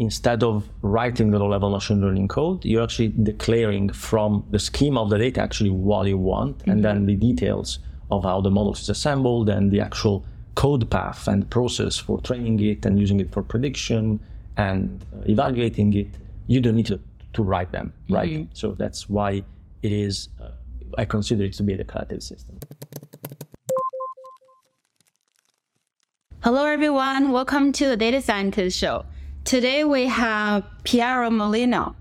instead of writing the low-level machine learning code, you're actually declaring from the schema of the data actually what you want, mm-hmm. and then the details of how the model is assembled and the actual code path and process for training it and using it for prediction and evaluating it. You don't need to write them, right? Mm-hmm. So that's why it is, I consider it to be a declarative system. Hello, everyone. Welcome to the Data Scientist Show. Today we have Piero Molino.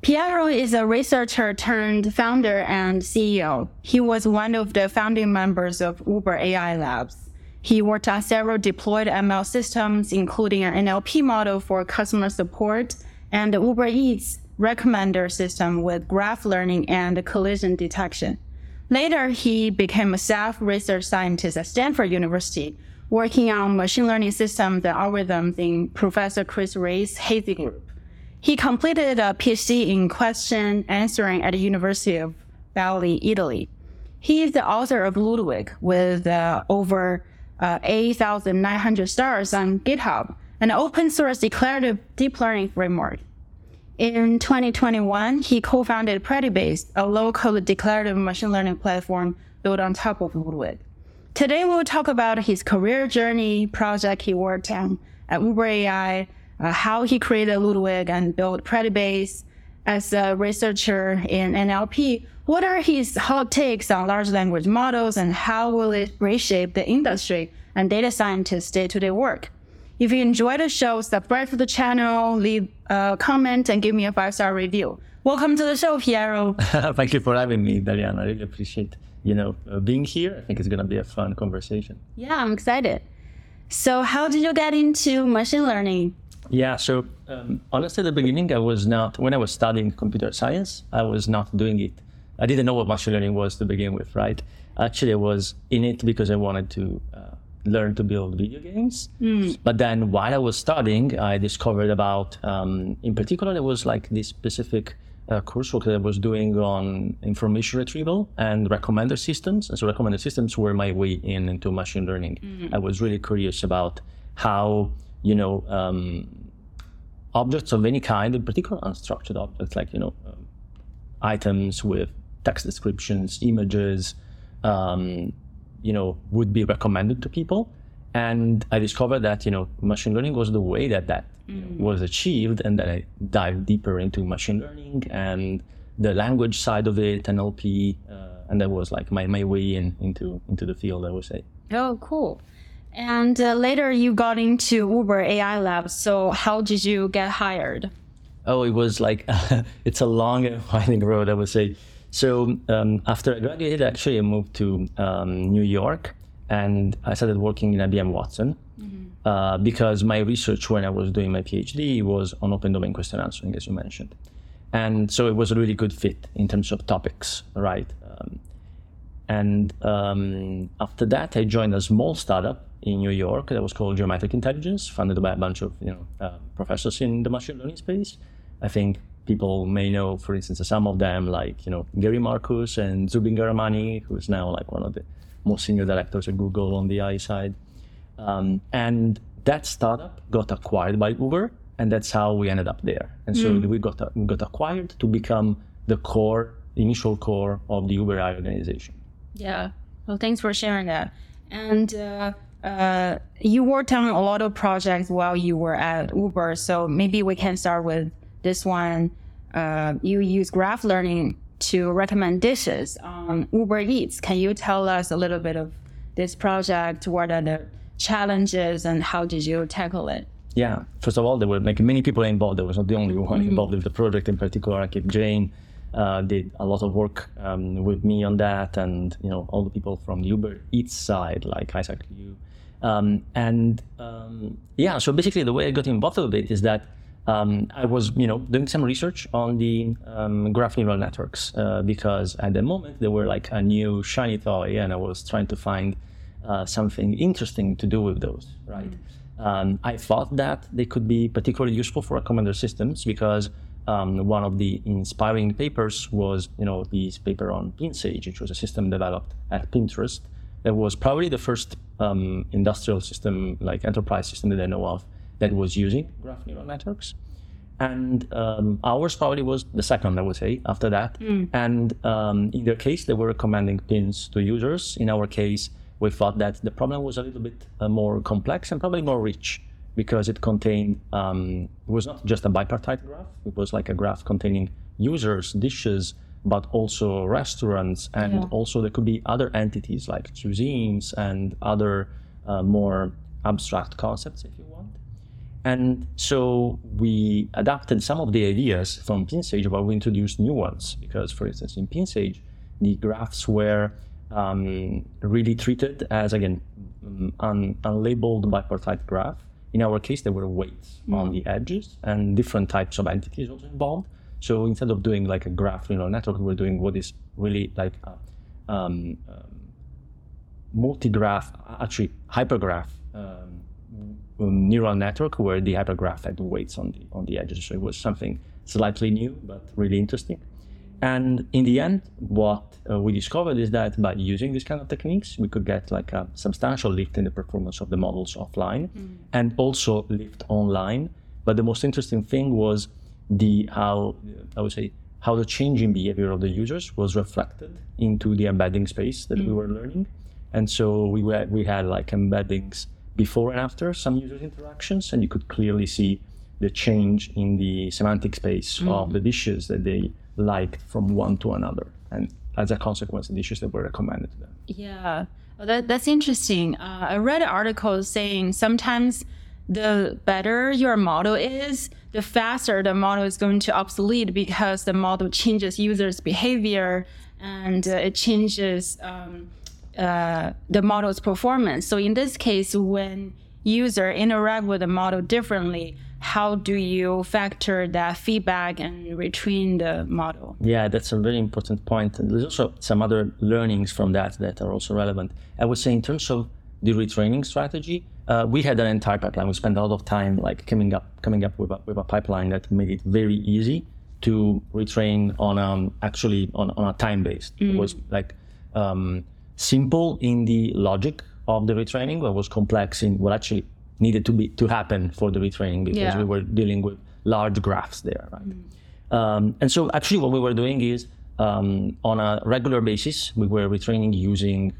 Piero is a researcher turned founder and CEO. He was one of the founding members of Uber AI Labs. He worked on several deployed ML systems, including an NLP model for customer support and the Uber Eats recommender system with graph learning and collision detection. Later, he became a staff research scientist at Stanford University, working on machine learning systems and algorithms in Professor Chris Ré's Hazy Group. He completed a PhD in question answering at the University of Bari, Italy. He is the author of Ludwig with over 8,900 stars on GitHub, an open source declarative deep learning framework. In 2021, he co-founded Predibase, a low-code declarative machine learning platform built on top of Ludwig. Today, we'll talk about his career journey, project he worked on at Uber AI, how he created Ludwig and built Predibase. As a researcher in NLP, what are his hot takes on large language models and how will it reshape the industry and data scientists' day-to-day work? If you enjoy the show, subscribe to the channel, leave a comment, and give me a 5-star review. Welcome to the show, Piero. Thank you for having me, Daliana. I really appreciate being here. I think it's going to be a fun conversation. Yeah, I'm excited. So how did you get into machine learning? Yeah, so honestly, at the beginning, when I was studying computer science, I was not doing it. I didn't know what machine learning was to begin with, right? Actually, I was in it because I wanted to learn to build video games. Mm. But then while I was studying, I discovered about, in particular, there was like this specific coursework that I was doing on information retrieval and recommender systems. And so recommender systems were my way into machine learning. Mm-hmm. I was really curious about how, objects of any kind, in particular unstructured objects, like, items with text descriptions, images, would be recommended to people. And I discovered that, machine learning was the way that was achieved. And then I dived deeper into machine learning and the language side of it, NLP. And that was like my way into the field, I would say. Oh, cool. And later you got into Uber AI Labs. So how did you get hired? Oh, it was like, it's a long and winding road, I would say. So after I graduated, actually, I moved to New York and I started working in IBM Watson mm-hmm. Because my research when I was doing my PhD was on open domain question answering, as you mentioned. And so it was a really good fit in terms of topics, right? After that, I joined a small startup in New York that was called Geometric Intelligence, funded by a bunch of professors in the machine learning space. I think people may know, for instance, some of them like, Gary Marcus and Zubin Ghahramani, who is now like one of the most senior directors at Google on the AI side. And that startup got acquired by Uber, and that's how we ended up there. And so we got acquired to become the initial core of the Uber AI organization. Yeah, well, thanks for sharing that. And you worked on a lot of projects while you were at Uber, so maybe we can start with this one. You use graph learning to recommend dishes on Uber Eats. Can you tell us a little bit of this project? What are the challenges and how did you tackle it? Yeah, first of all, there were like many people involved. I was not the only one involved with the project. In particular, I keep Jane. Did a lot of work with me on that, and all the people from the Uber Eats side, like Isaac Liu. So basically the way I got involved with it is that I was doing some research on the graph neural networks because at the moment they were like a new shiny toy, and I was trying to find something interesting to do with those, right? Mm-hmm. I thought that they could be particularly useful for recommender systems because one of the inspiring papers was, this paper on PinSage, which was a system developed at Pinterest. That was probably the first industrial system, like enterprise system that I know of that was using graph neural networks. And ours probably was the second, I would say, after that. And in their case, they were recommending pins to users. In our case, we thought that the problem was a little bit more complex and probably more rich, because it contained, it was not just a bipartite graph, it was like a graph containing users, dishes, but also restaurants, and also there could be other entities like cuisines and other more abstract concepts, if you want. And so we adapted some of the ideas from PinSage, but we introduced new ones, because, for instance, in PinSage, the graphs were really treated as, again, unlabeled bipartite graph. In our case, there were weights on the edges and different types of entities also involved. So instead of doing like a graph neural network, we're doing what is really like a multi-graph, actually hypergraph neural network, where the hypergraph had weights on the edges. So it was something slightly new, but really interesting. And in the end, what we discovered is that by using these kind of techniques, we could get like a substantial lift in the performance of the models offline and also lift online. But the most interesting thing was how the change in behavior of the users was reflected into the embedding space that we were learning. And so we had like embeddings before and after some user interactions, and you could clearly see the change in the semantic space of the dishes that they liked from one to another, and as a consequence, the dishes that were recommended to them. Yeah, that's interesting. I read an article saying sometimes the better your model is, the faster the model is going to obsolete, because the model changes users' behavior and it changes the model's performance. So in this case, when user interact with the model differently, how do you factor that feedback and retrain the model? Yeah, that's a very important point. And there's also some other learnings from that are also relevant. I would say in terms of the retraining strategy, we had an entire pipeline. We spent a lot of time like coming up with a pipeline that made it very easy to retrain on on a time based. It was like simple in the logic of the retraining, but was complex in what actually needed to happen for the retraining, because we were dealing with large graphs there, right? And so actually what we were doing is on a regular basis, we were retraining using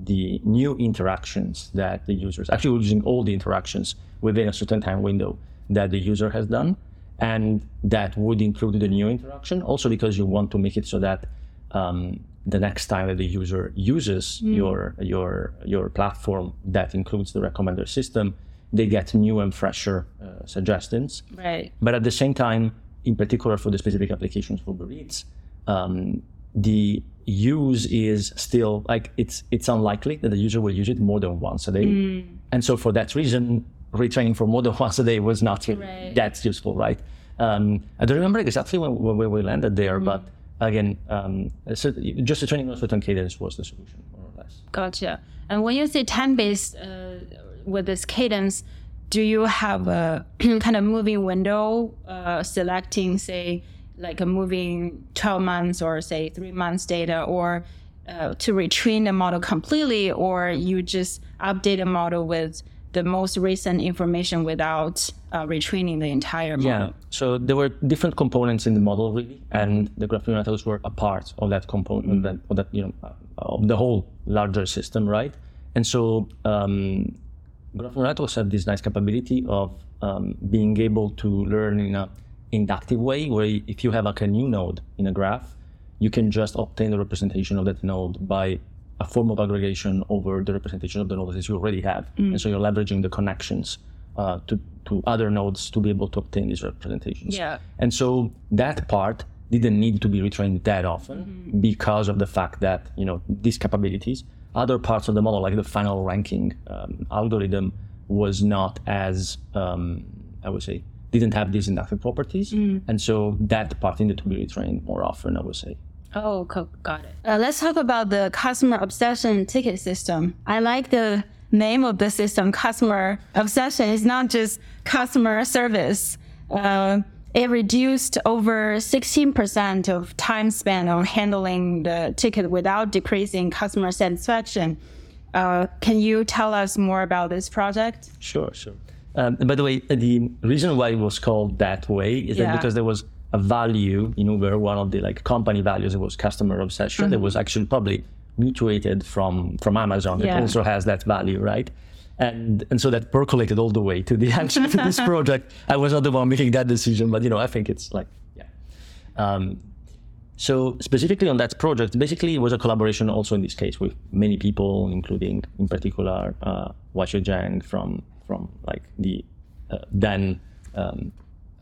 the new interactions that the users, actually we're using all the interactions within a certain time window that the user has done, and that would include the new interaction, also because you want to make it so that the next time that the user uses your platform that includes the recommender system, they get new and fresher suggestions. Right. But at the same time, in particular for the specific applications for Uber Eats, the use is still like it's unlikely that the user will use it more than once a day. And so for that reason, retraining for more than once a day was not that useful, right? I don't remember exactly when we landed there, but again, so just the training on certain cadence was the solution, more or less. Gotcha. And when you say time-based with this cadence, do you have a kind of moving window selecting, say, like a moving 12 months or, say, 3 months data, or to retrain the model completely, or you just update a model with the most recent information without retraining the entire model? Yeah, so there were different components in the model, really, and the graph neural networks were a part of that component, that of the whole larger system, right? And so graph neural networks have this nice capability of being able to learn in an inductive way, where if you have like a new node in a graph, you can just obtain the representation of that node by a form of aggregation over the representation of the nodes that you already have. And so you're leveraging the connections to other nodes to be able to obtain these representations. Yeah. And so that part didn't need to be retrained that often because of the fact that, these capabilities, other parts of the model, like the final ranking algorithm, was not as, didn't have these inductive properties. And so that part needed to be retrained more often, I would say. Oh, got it. Let's talk about the customer obsession ticket system. I like the name of the system, customer obsession. It's not just customer service. It reduced over 16% of time spent on handling the ticket without decreasing customer satisfaction. Can you tell us more about this project? Sure. And by the way, the reason why it was called that way is that because there was a value in Uber, one of the like company values, it was customer obsession, that was actually probably mutuated from Amazon. It also has that value, right? And so that percolated all the way to the actual to this project. I was not the one making that decision, but you know, I think it's like, so specifically on that project, basically it was a collaboration also in this case with many people, including in particular Wacho Zhang from like the then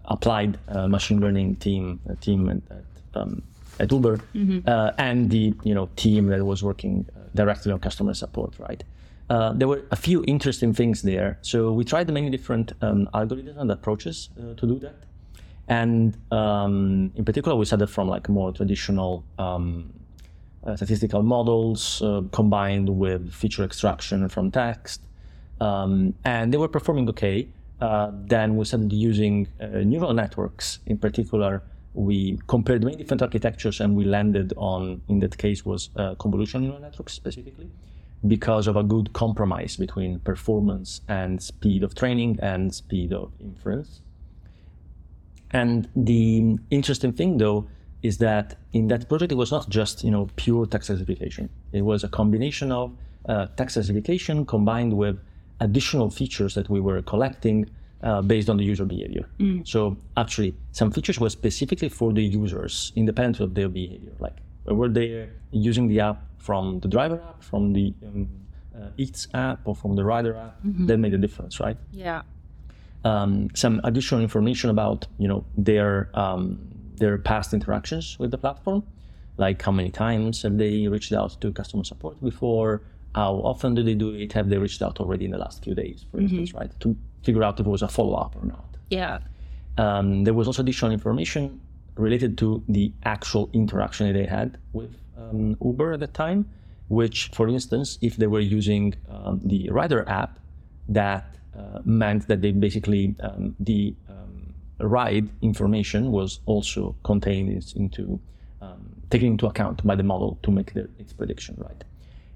applied machine learning team at Uber, and the team that was working directly on customer support, right? There were a few interesting things there. So we tried many different algorithms and approaches to do that. And in particular, we started from like more traditional statistical models combined with feature extraction from text. And they were performing okay. Then we started using neural networks. In particular, we compared many different architectures and we landed on, in that case, was convolutional neural networks specifically, because of a good compromise between performance and speed of training and speed of inference. And the interesting thing, though, is that in that project, it was not just pure text classification. It was a combination of text classification combined with additional features that we were collecting based on the user behavior. So actually, some features were specifically for the users, independent of their behavior. Like, were they using the app from the driver app, from the Eats app, or from the rider app? That made a difference, right? Yeah. Some additional information about their past interactions with the platform, like how many times have they reached out to customer support before, how often do they do it, have they reached out already in the last few days, for instance, right? To figure out if it was a follow-up or not. Yeah. There was also additional information related to the actual interaction that they had with Uber at the time, which, for instance, if they were using the rider app, that meant that they basically ride information was also contained into taken into account by the model to make its prediction, right?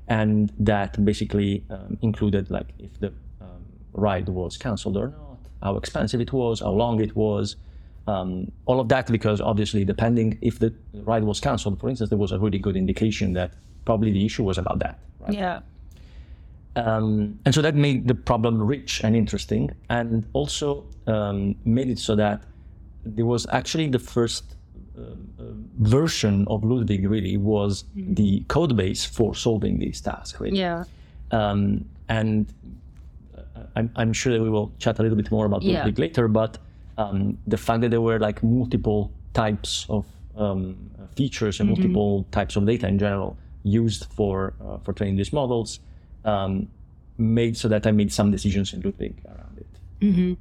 And that basically included like if the ride was canceled or not, how expensive it was, how long it was, all of that, because obviously depending if the ride was canceled, for instance, there was a really good indication that probably the issue was about that, right? Yeah. And so that made the problem rich and interesting, and also made it so that there was actually the first version of Ludwig really was the code base for solving these tasks. Really. Yeah. And I'm sure that we will chat a little bit more about Ludwig later, but the fact that there were like multiple types of features and multiple types of data in general used for training these models, made so that I made some decisions in Ludwig around it.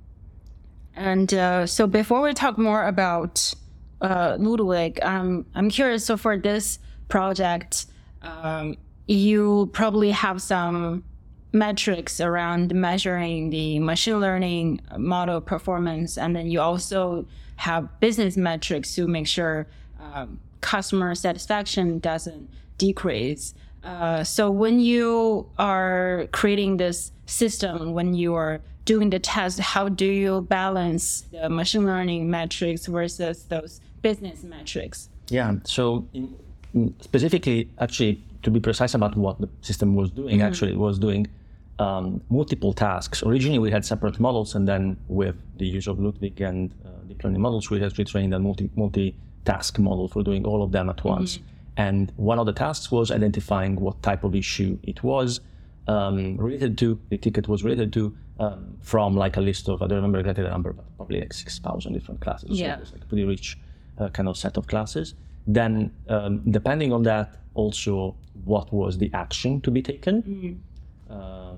And so before we talk more about Ludwig, I'm curious, so for this project, you probably have some metrics around measuring the machine learning model performance, and then you also have business metrics to make sure customer satisfaction doesn't decrease. So when you are creating this system, when you are doing the test, how do you balance the machine learning metrics versus those business metrics? Yeah, so specifically, actually, to be precise about what the system was doing, actually, it was doing multiple tasks. Originally, we had separate models, and then with the use of Ludwig and deep learning models, we actually trained a multi-task model for doing all of them at once. And one of the tasks was identifying what type of issue it was related to, the ticket was related to, from like a list of, I don't remember exactly the number, but probably like 6,000 different classes. So it was like a pretty rich kind of set of classes. Then depending on that, also what was the action to be taken,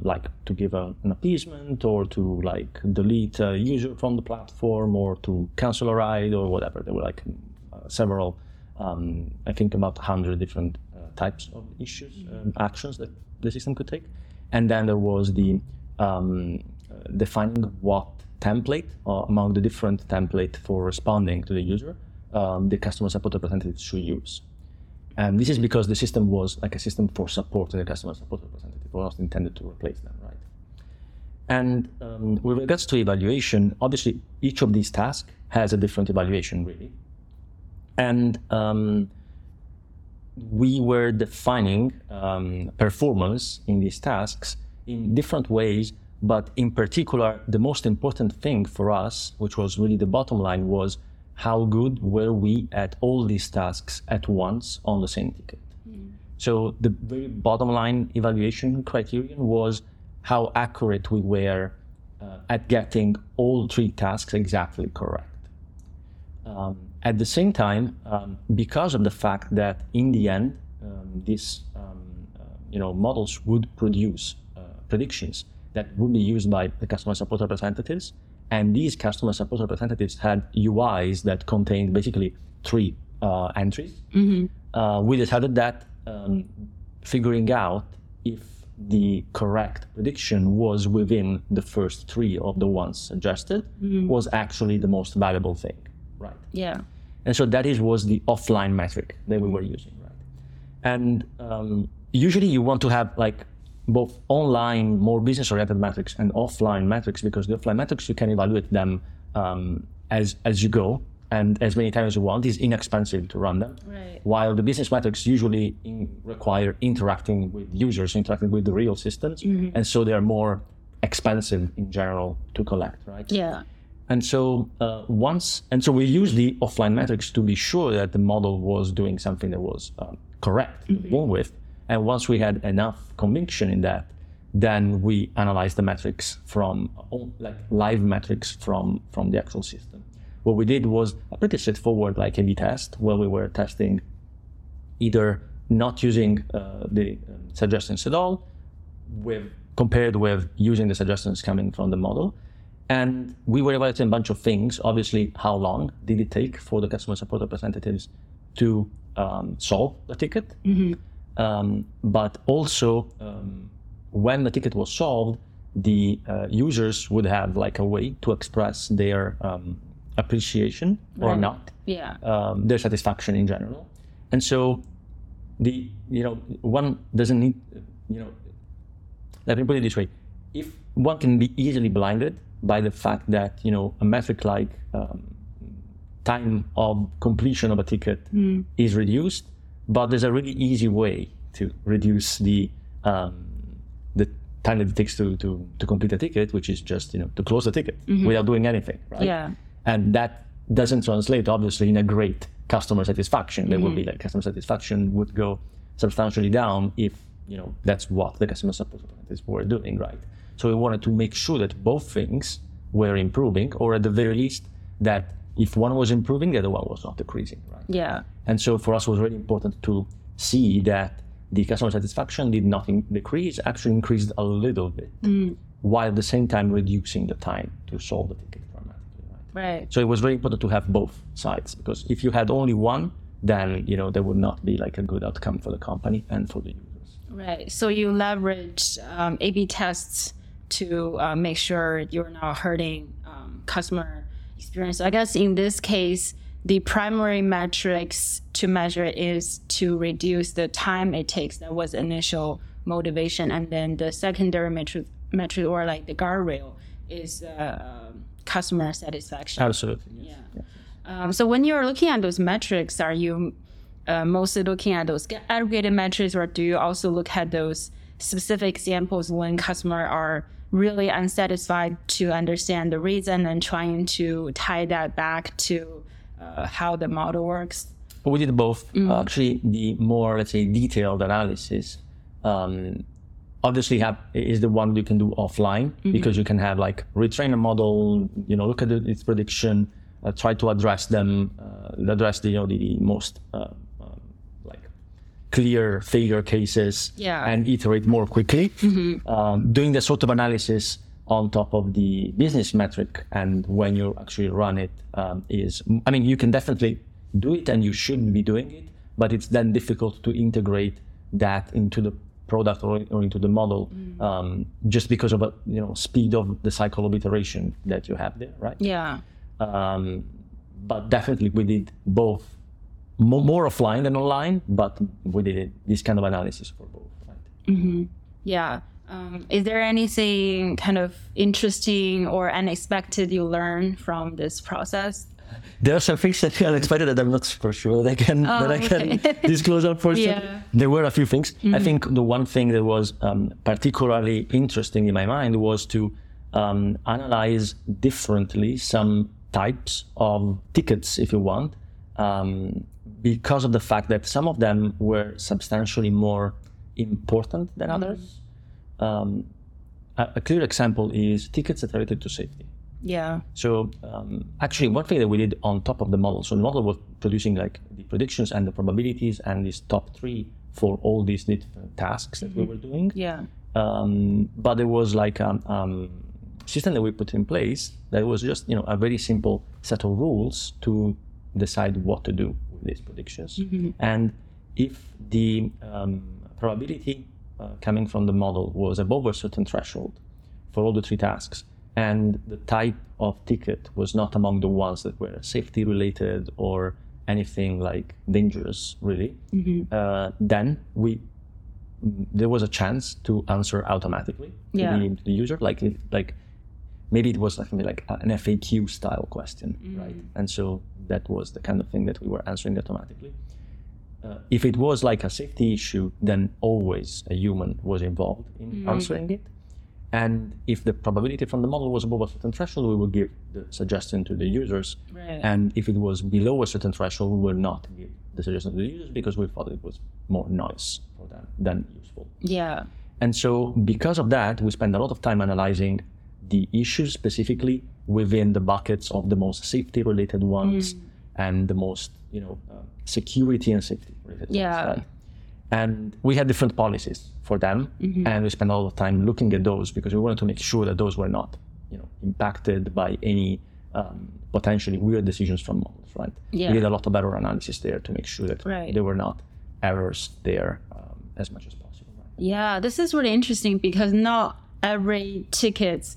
like to give an appeasement or to like delete a user from the platform or to cancel a ride or whatever. There were like several I think about 100 different types of issues, actions that the system could take. And then there was the defining what template among the different templates for responding to the user, the customer support representative should use. And this is because the system was like a system for support and the customer support representative was not intended to replace them, right? And with regards to evaluation, obviously each of these tasks has a different evaluation, really. And we were defining performance in these tasks in different ways, but in particular, the most important thing for us, which was really the bottom line, was how good were we at all these tasks at once on the same ticket. Mm. So the very bottom line evaluation criterion was how accurate we were at getting all three tasks exactly correct. At the same time, because of the fact that in the end, these models would produce predictions that would be used by the customer support representatives, and these customer support representatives had UIs that contained basically three entries. Mm-hmm. We decided that figuring out if the correct prediction was within the first three of the ones suggested mm-hmm. was actually the most valuable thing, right? Yeah. And so that was the offline metric that we were using, right? And usually you want to have like both online, more business-oriented metrics and offline metrics, because the offline metrics, you can evaluate them as you go and as many times as you want. It's inexpensive to run them. Right. While the business metrics usually require interacting with users, interacting with the real systems. Mm-hmm. And so they are more expensive in general to collect, right? Yeah. And so we use the offline metrics to be sure that the model was doing something that was correct mm-hmm. to begin with. And once we had enough conviction in that, then we analyzed the metrics from live metrics from the actual system. What we did was a pretty straightforward A/B test, where we were testing either not using the suggestions at all, compared with using the suggestions coming from the model. And we were evaluating a bunch of things. Obviously, how long did it take for the customer support representatives to solve the ticket? Mm-hmm. But also, when the ticket was solved, the users would have a way to express their appreciation or not, their satisfaction in general. And so, one doesn't need, let me put it this way: if one can be easily blinded by the fact that a metric like time of completion of a ticket is reduced. But there's a really easy way to reduce the time that it takes to complete a ticket, which is just to close the ticket mm-hmm. without doing anything, right? Yeah. And that doesn't translate obviously in a great customer satisfaction. Mm-hmm. There will be customer satisfaction would go substantially down if that's what the customer support representatives were doing, right? So we wanted to make sure that both things were improving, or at the very least that if one was improving, the other one was not decreasing, right? Yeah. And so for us, it was really important to see that the customer satisfaction did not decrease, actually increased a little bit, while at the same time reducing the time to solve the ticket dramatically, right? Right. So it was very important to have both sides, because if you had only one, then there would not be a good outcome for the company and for the users. Right. So you leverage A/B tests to make sure you're not hurting customer experience. I guess in this case, the primary metrics to measure it is to reduce the time it takes. That was initial motivation. And then the secondary metric or the guardrail is customer satisfaction. Absolutely. Yes. Yeah. Yes. So when you're looking at those metrics, are you mostly looking at those aggregated metrics, or do you also look at those specific examples when customers are really unsatisfied to understand the reason and trying to tie that back to how the model works? Well, we did both. Mm-hmm. Actually, the more, detailed analysis obviously is the one you can do offline, mm-hmm. because you can have retrain a model, look at its prediction, try to address them, address the most clear failure cases and iterate more quickly, mm-hmm. Doing the sort of analysis on top of the business metric. And when you actually run it you can definitely do it and you shouldn't be doing it, but it's then difficult to integrate that into the product or into the model, mm-hmm. Just because of speed of the cycle of iteration that you have there, right? Yeah. But definitely we did both. More offline than online, but we did this kind of analysis for both. Right? Mm-hmm. Yeah. Is there anything kind of interesting or unexpected you learn from this process? There are some things that are unexpected that I'm not for sure that I can, can disclose, unfortunately. Yeah. There were a few things. Mm-hmm. I think the one thing that was particularly interesting in my mind was to analyze differently some types of tickets, if you want, because of the fact that some of them were substantially more important than others. A clear example is tickets that are related to safety. Yeah. So actually one thing that we did on top of the model, so the model was producing like the predictions and the probabilities and this top three for all these different tasks that we were doing. Yeah. But there was like a system that we put in place that was just, you know, a very simple set of rules to decide what to do with these predictions. Mm-hmm. And if the probability coming from the model was above a certain threshold for all the three tasks, and the type of ticket was not among the ones that were safety related or anything like dangerous, really, then there was a chance to answer automatically to the user, like maybe it was something like an FAQ style question, right? And so that was the kind of thing that we were answering automatically. If it was like a safety issue, then always a human was involved in answering it. And if the probability from the model was above a certain threshold, we would give the suggestion to the users. Right. And if it was below a certain threshold, we would not give the suggestion to the users because we thought it was more noise for them than useful. Yeah. And so because of that, we spend a lot of time analyzing the issues specifically within the buckets of the most safety-related ones and the most, you know, security and safety-related ones. Right? And we had different policies for them, and we spent a lot of time looking at those because we wanted to make sure that those were not, you know, impacted by any potentially weird decisions from models, right? Yeah. We did a lot of better analysis there to make sure that there were not errors there as much as possible. Right? Yeah, this is really interesting because not every ticket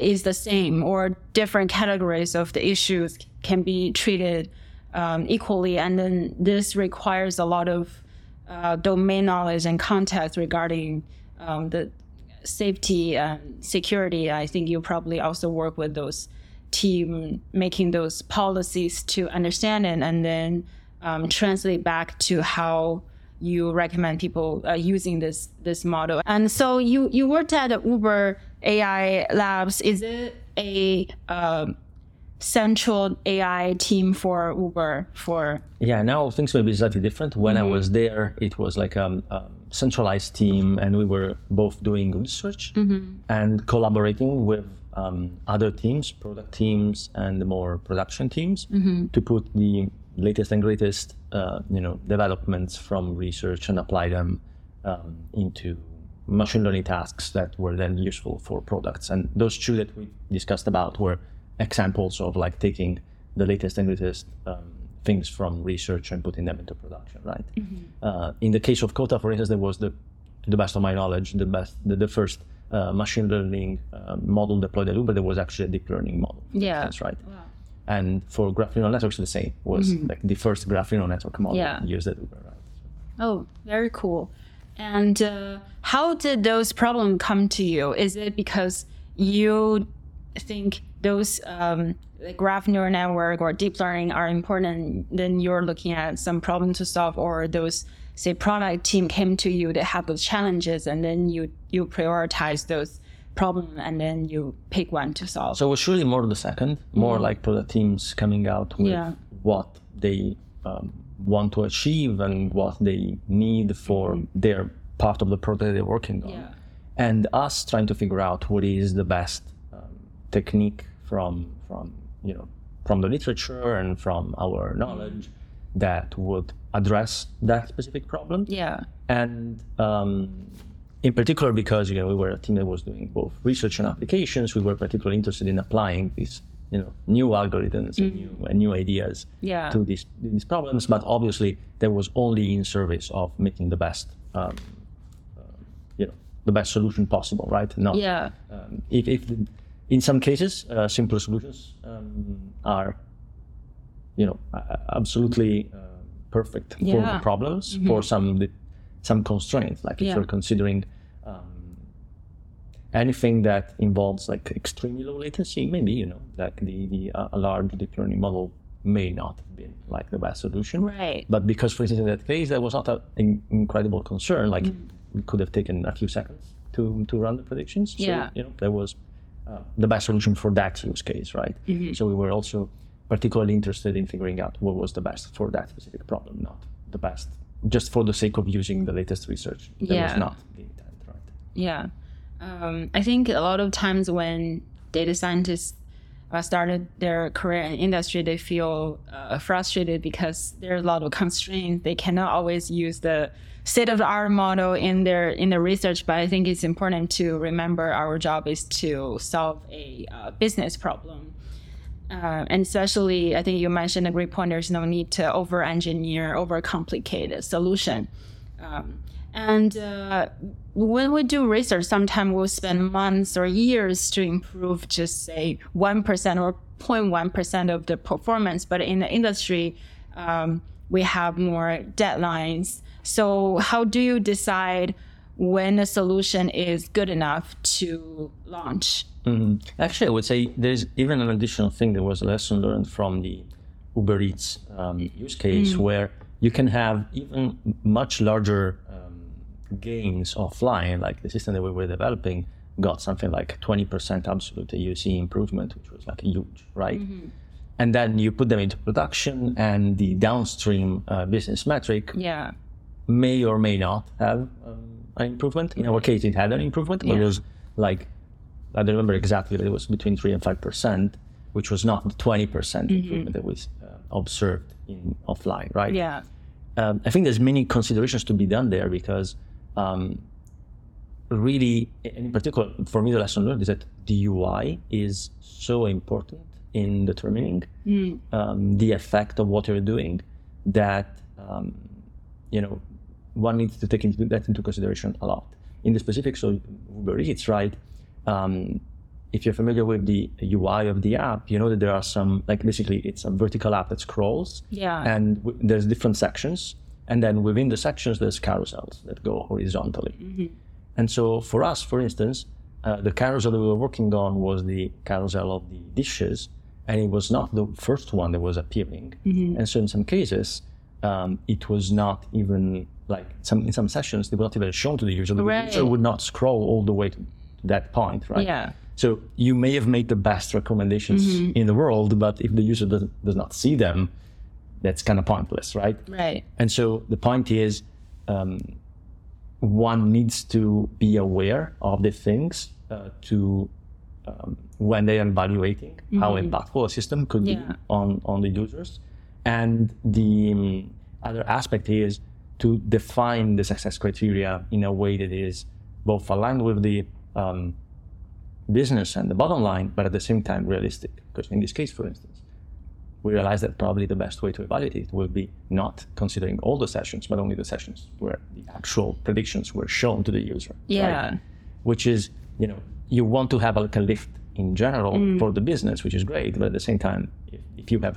is the same, or different categories of the issues can be treated equally, and then this requires a lot of domain knowledge and context regarding the safety and security. I think you probably also work with those team making those policies to understand it and then translate back to how you recommend people using this model. And so you worked at Uber AI Labs. Is it a central AI team for Uber for? Yeah, now things may be slightly different. When I was there, it was like a centralized team and we were both doing research and collaborating with other teams, product teams and the more production teams to put the latest and greatest developments from research and apply them into machine learning tasks that were then useful for products. And those two that we discussed about were examples of like taking the latest and greatest things from research and putting them into production, right? In the case of Kota, for instance, there was to the best of my knowledge, the first machine learning model deployed at Uber that was actually a deep learning model. Yeah, that's right. Wow. And for graph neural networks, the same was like the first graph neural network model used at Uber, right? So. Oh, very cool. And how did those problems come to you? Is it because you think those graph neural network or deep learning are important, then you're looking at some problem to solve, or those, say, product team came to you that have those challenges, and then you prioritize those problems, and then you pick one to solve? So it was surely more the second, more like product teams coming out with what they want to achieve and what they need for their part of the product they're working on. Yeah. And us trying to figure out what is the best technique from the literature and from our knowledge that would address that specific problem. Yeah. And in particular, because we were a team that was doing both research and applications, we were particularly interested in applying these new algorithms and new ideas to these problems. But obviously, that was only in service of making the best the best solution possible, right? Not in some cases, simpler solutions are, absolutely perfect for the problems for some constraints. Like if you're considering anything that involves like extremely low latency, maybe, you know, like a large deep learning model may not have been like the best solution. Right. But because, for instance, in that case, that was not an incredible concern. Like, it could have taken a few seconds to run the predictions. So, you know, that was the best solution for that use case, right? Mm-hmm. So we were also particularly interested in figuring out what was the best for that specific problem, not the best just for the sake of using the latest research. That was not the intent, right? Yeah. I think a lot of times when data scientists started their career in industry, they feel frustrated because there are a lot of constraints. They cannot always use the state-of-the-art model in their research, but I think it's important to remember our job is to solve a business problem. And especially, I think you mentioned a great point, there's no need to over-engineer, over-complicate a solution. When we do research, sometimes we'll spend months or years to improve just say 1% or 0.1% of the performance. But in the industry, we have more deadlines. So how do you decide when a solution is good enough to launch? Mm-hmm. Actually, I would say there's even an additional thing that was a lesson learned from the Uber Eats use case where you can have even much larger gains offline, like the system that we were developing got something like 20% absolute AUC improvement, which was like huge, right? Mm-hmm. And then you put them into production and the downstream business metric may or may not have an improvement. In our case, it had an improvement, but it was like, I don't remember exactly, but it was between 3 and 5%, which was not the 20% improvement that was observed in offline, right? Yeah. I think there's many considerations to be done there because really, in particular, for me, the lesson learned is that the UI is so important in determining the effect of what you're doing that, you know, one needs to take that into consideration a lot. In the specifics of Uber Eats, right? If you're familiar with the UI of the app, you know that there are some, like basically it's a vertical app that scrolls and there's different sections. And then within the sections, there's carousels that go horizontally. Mm-hmm. And so for us, for instance, the carousel that we were working on was the carousel of the dishes, and it was not the first one that was appearing. Mm-hmm. And so in some cases, it was not even like in some sessions, they were not even shown to the user. The user would not scroll all the way to that point, right? Yeah. So you may have made the best recommendations in the world, but if the user does not see them, that's kind of pointless, right? Right. And so the point is, one needs to be aware of the things when they are evaluating how impactful a system could be on the users. And the other aspect is to define the success criteria in a way that is both aligned with the business and the bottom line, but at the same time realistic. Because in this case, for instance, we realized that probably the best way to evaluate it would be not considering all the sessions, but only the sessions where the actual predictions were shown to the user. Yeah. Right? Which is, you know, you want to have like a lift in general for the business, which is great, but at the same time, if you don't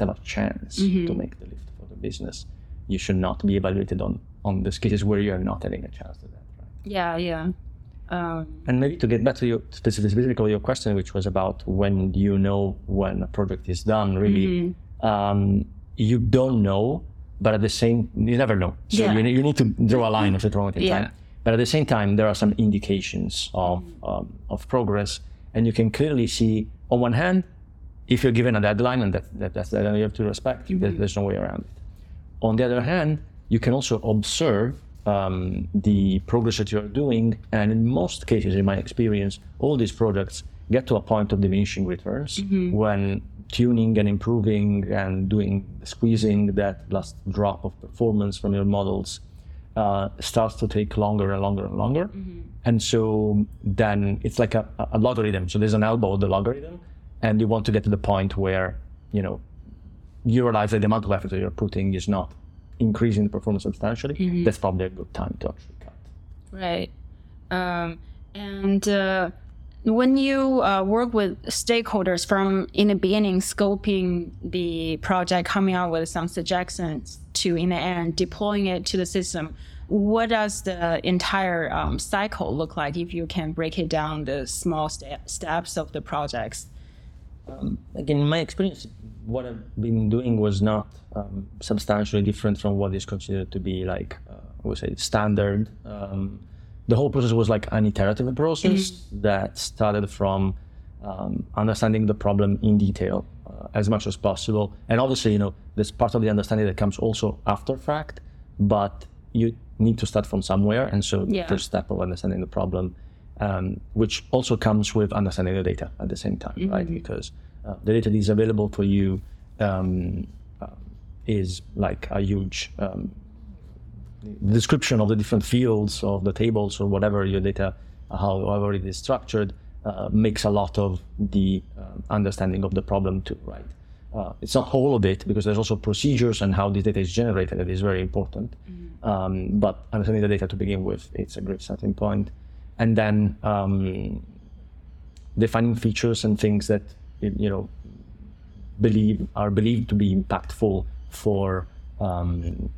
have a chance to make the lift for the business, you should not be evaluated on those cases where you're not having a chance to that. Right? Yeah, yeah. And maybe to get back to your specifically your question, which was about when you know when a project is done, really, you don't know, but at the same, you never know. So you need to draw a line of the moment in time. But at the same time, there are some indications of progress, and you can clearly see on one hand, if you're given a deadline, and that's the deadline you have to respect, there's no way around it. On the other hand, you can also observe the progress that you're doing. And in most cases, in my experience, all these projects get to a point of diminishing returns when tuning and improving and squeezing that last drop of performance from your models starts to take longer and longer and longer. And so then it's like a logarithm. So there's an elbow of the logarithm, and you want to get to the point where, you know, you realize that the amount of effort that you're putting is not increasing the performance substantially, that's probably a good time to actually cut. Right. When you work with stakeholders from, in the beginning, scoping the project, coming out with some suggestions to, in the end, deploying it to the system, what does the entire cycle look like if you can break it down the small steps of the projects? Again, in my experience, what I've been doing was not substantially different from what is considered to be like, I would say, standard. The whole process was like an iterative process that started from understanding the problem in detail as much as possible. And obviously, you know, there's part of the understanding that comes also after fact, but you need to start from somewhere. And so the first step of understanding the problem, which also comes with understanding the data at the same time, right? Because the data that is available for you is like a huge description of the different fields of the tables or whatever your data, however it is structured, makes a lot of the understanding of the problem too, right? It's not all of it, because there's also procedures and how this data is generated that is very important. But understanding the data to begin with, it's a great starting point. And then defining features and things that you know are believed to be impactful for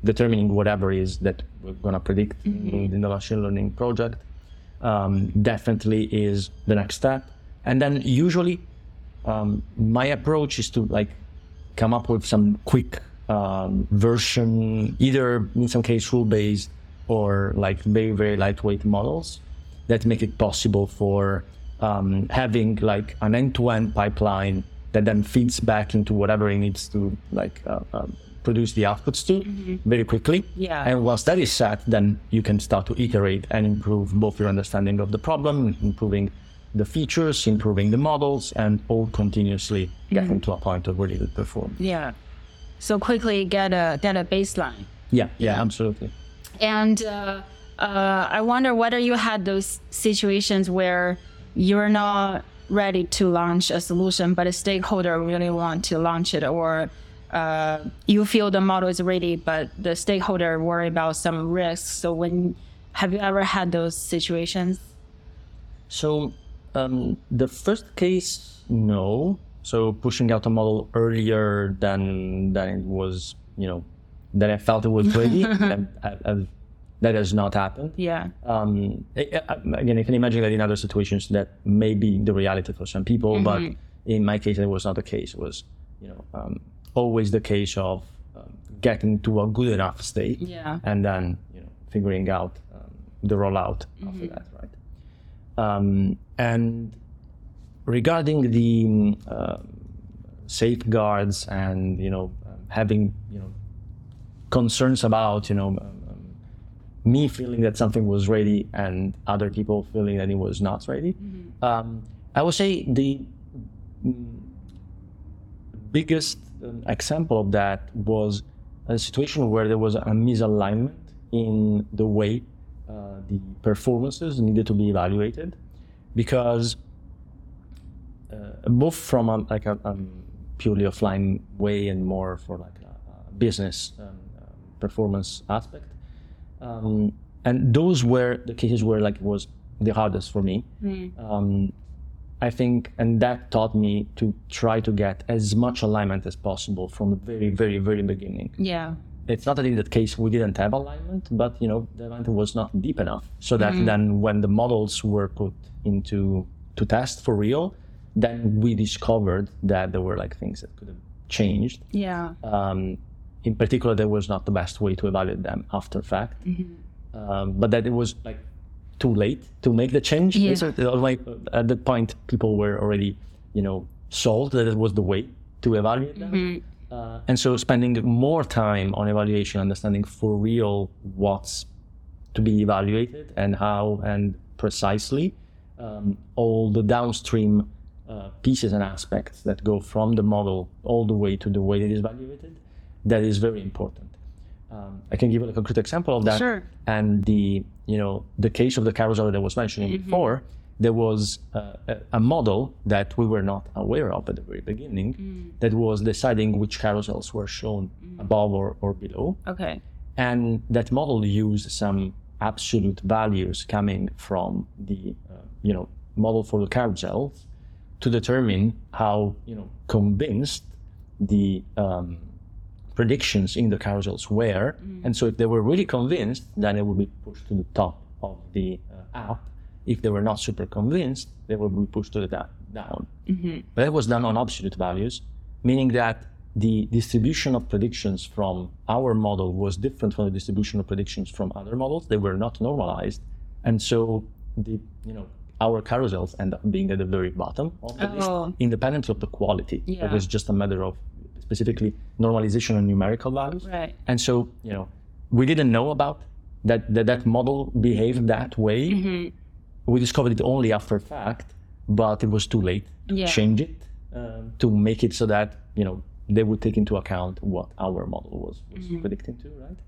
determining whatever is that we're going to predict in the machine learning project definitely is the next step. And then usually my approach is to like come up with some quick version, either in some case rule-based or like very, very lightweight models that make it possible for having like an end-to-end pipeline that then feeds back into whatever it needs to like produce the outputs to very quickly. And once that is set, then you can start to iterate and improve both your understanding of the problem, improving the features, improving the models, and all continuously getting to a point of really good performance. So quickly get a baseline. Yeah, absolutely. And I wonder whether you had those situations where you're not ready to launch a solution, but a stakeholder really want to launch it, or you feel the model is ready, but the stakeholder worry about some risks. So have you ever had those situations? So the first case, no. So pushing out a model earlier than it was, you know, that I felt it was ready. That has not happened. Again, I can imagine that in other situations that may be the reality for some people, but in my case, it was not the case. It was, you know, always the case of getting to a good enough state and then, you know, figuring out the rollout after that, right? And regarding the safeguards and, you know, having, you know, concerns about, you know, me feeling that something was ready and other people feeling that it was not ready. I would say the biggest example of that was a situation where there was a misalignment in the way the performances needed to be evaluated, because both from a purely offline way and more for like a business performance aspect. And those were the cases where like it was the hardest for me. I think, and that taught me to try to get as much alignment as possible from the very, very, very beginning. It's not that in that case we didn't have alignment, but you know, the alignment was not deep enough. So that then when the models were put into to test for real, then we discovered that there were like things that could have changed. In particular, that was not the best way to evaluate them after fact, but that it was like too late to make the change. At that point, people were already, you know, sold that it was the way to evaluate them, and so spending more time on evaluation, understanding for real what's to be evaluated and how and precisely all the downstream pieces and aspects that go from the model all the way to the way it is evaluated. That is very important. I can give a concrete example of that. And the, you know, the case of the carousel that I was mentioning before, there was a model that we were not aware of at the very beginning that was deciding which carousels were shown above or below. And that model used some absolute values coming from the, you know, model for the carousels to determine how, you know, convinced the predictions in the carousels were. And so if they were really convinced, then it would be pushed to the top of the app. If they were not super convinced, they would be pushed to the down. But that was done on absolute values, meaning that the distribution of predictions from our model was different from the distribution of predictions from other models. They were not normalized. And so the, you know, our carousels end up being at the very bottom of the list, independent of the quality. It was just a matter of specifically normalization on numerical values. And so, you know, we didn't know about that model behaved that way. We discovered it only after fact, but it was too late to change it, to make it so that, you know, they would take into account what our model was predicting to, right?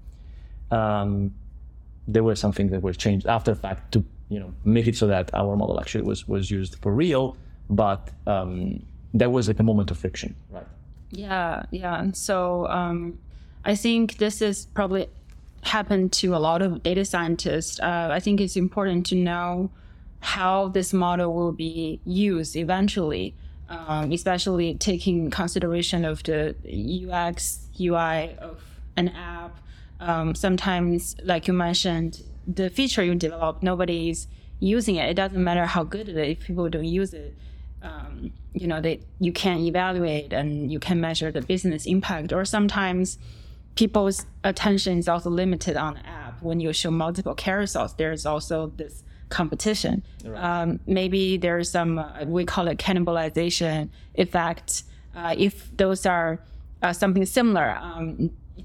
There were some things that were changed after fact to, you know, make it so that our model actually was used for real, but that was like a moment of friction, right? And so I think this is probably happened to a lot of data scientists. I think it's important to know how this model will be used eventually, especially taking consideration of the UX, UI of an app. Sometimes, like you mentioned, the feature you develop, nobody is using it. It doesn't matter how good it is. If people don't use it, you know, you can evaluate and you can measure the business impact. Or sometimes people's attention is also limited on the app. When you show multiple carousels, there's also this competition. Maybe there's some, we call it cannibalization effect. If those are something similar,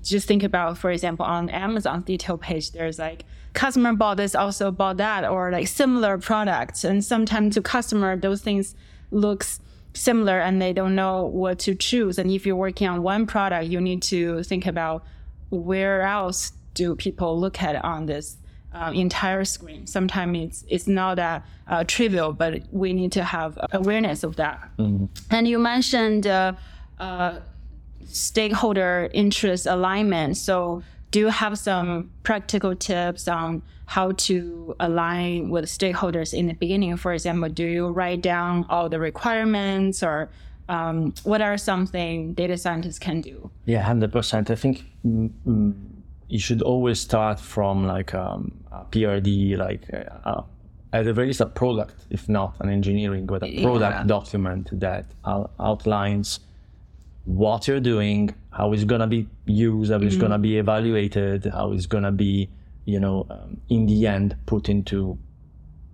just think about, for example, on Amazon's detail page, there's like, customer bought this, also bought that, or like similar products. And sometimes to customer, those things looks similar and they don't know what to choose. And if you're working on one product, you need to think about where else do people look at on this entire screen. Sometimes it's not that trivial, but we need to have awareness of that. And you mentioned stakeholder interest alignment. So do you have some practical tips on how to align with stakeholders in the beginning? For example, do you write down all the requirements, or what are something data scientists can do? Yeah, 100%. I think you should always start from like a PRD, like at the very least a product, if not an engineering, but a product document that outlines what you're doing, how it's going to be used, how it's going to be evaluated, how it's going to be, you know, in the end put into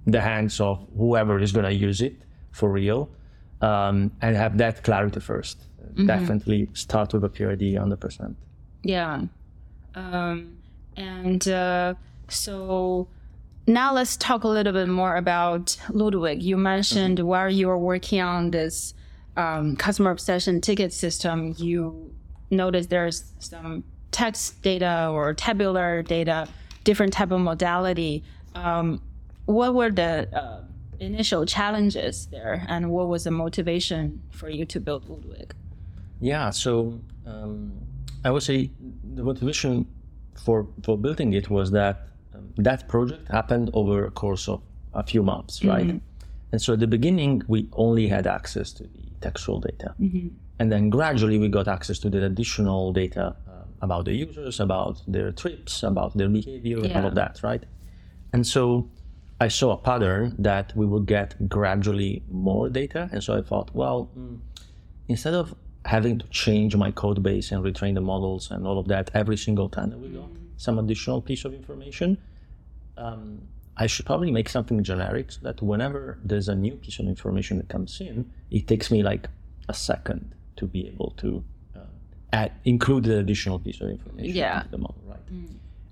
the hands of whoever is going to use it for real, and have that clarity first. Definitely start with a PRD 100%. Yeah. And so now let's talk a little bit more about Ludwig. You mentioned while you were working on this customer obsession ticket system, you notice there's some text data or tabular data, different type of modality. What were the initial challenges there, and what was the motivation for you to build Ludwig? Yeah, so I would say the motivation for building it was that that project happened over a course of a few months, right? And so at the beginning, we only had access to the textual data. And then gradually we got access to the additional data about the users, about their trips, about their behavior, and all of that, right? And so I saw a pattern that we would get gradually more data. And so I thought, well, instead of having to change my code base and retrain the models and all of that every single time that we got some additional piece of information, I should probably make something generic so that whenever there's a new piece of information that comes in, it takes me like a second to be able to include the additional piece of information into the model, right?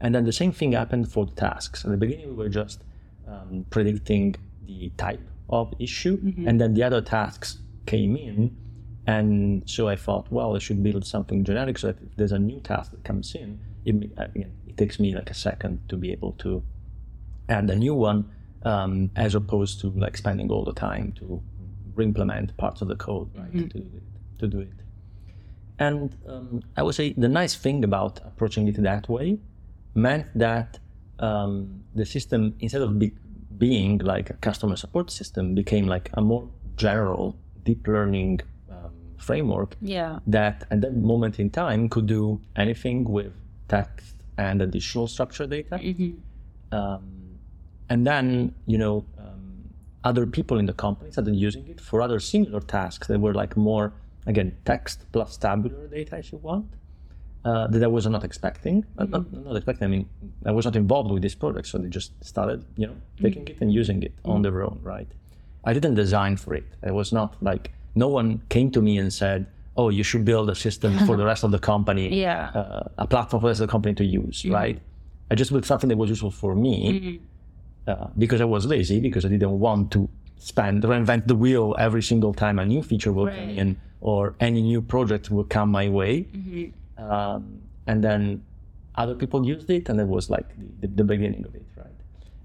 And then the same thing happened for the tasks. At the beginning, we were just predicting the type of issue, and then the other tasks came in. And so I thought, well, I should build something generic so that if there's a new task that comes in, it takes me like a second to be able to add a new one, as opposed to like spending all the time to implement parts of the code, right? To do it. And I would say the nice thing about approaching it that way meant that the system, instead of being like a customer support system, became like a more general deep learning framework that at that moment in time could do anything with text and additional structured data. Mm-hmm. And then, you know, other people in the company started using it for other singular tasks that were like more, again, text plus tabular data, if you want, that I was not expecting. Mm-hmm. Not expecting, I mean, I was not involved with this project, so they just started, you know, taking it and using it on their own, right? I didn't design for it. It was not like, no one came to me and said, oh, you should build a system for the rest of the company, a platform for the rest of the company to use, right? I just built something that was useful for me because I was lazy, because I didn't want to reinvent the wheel every single time a new feature will come in or any new project will come my way. Mm-hmm. And then other people used it, and it was like the beginning of it, right?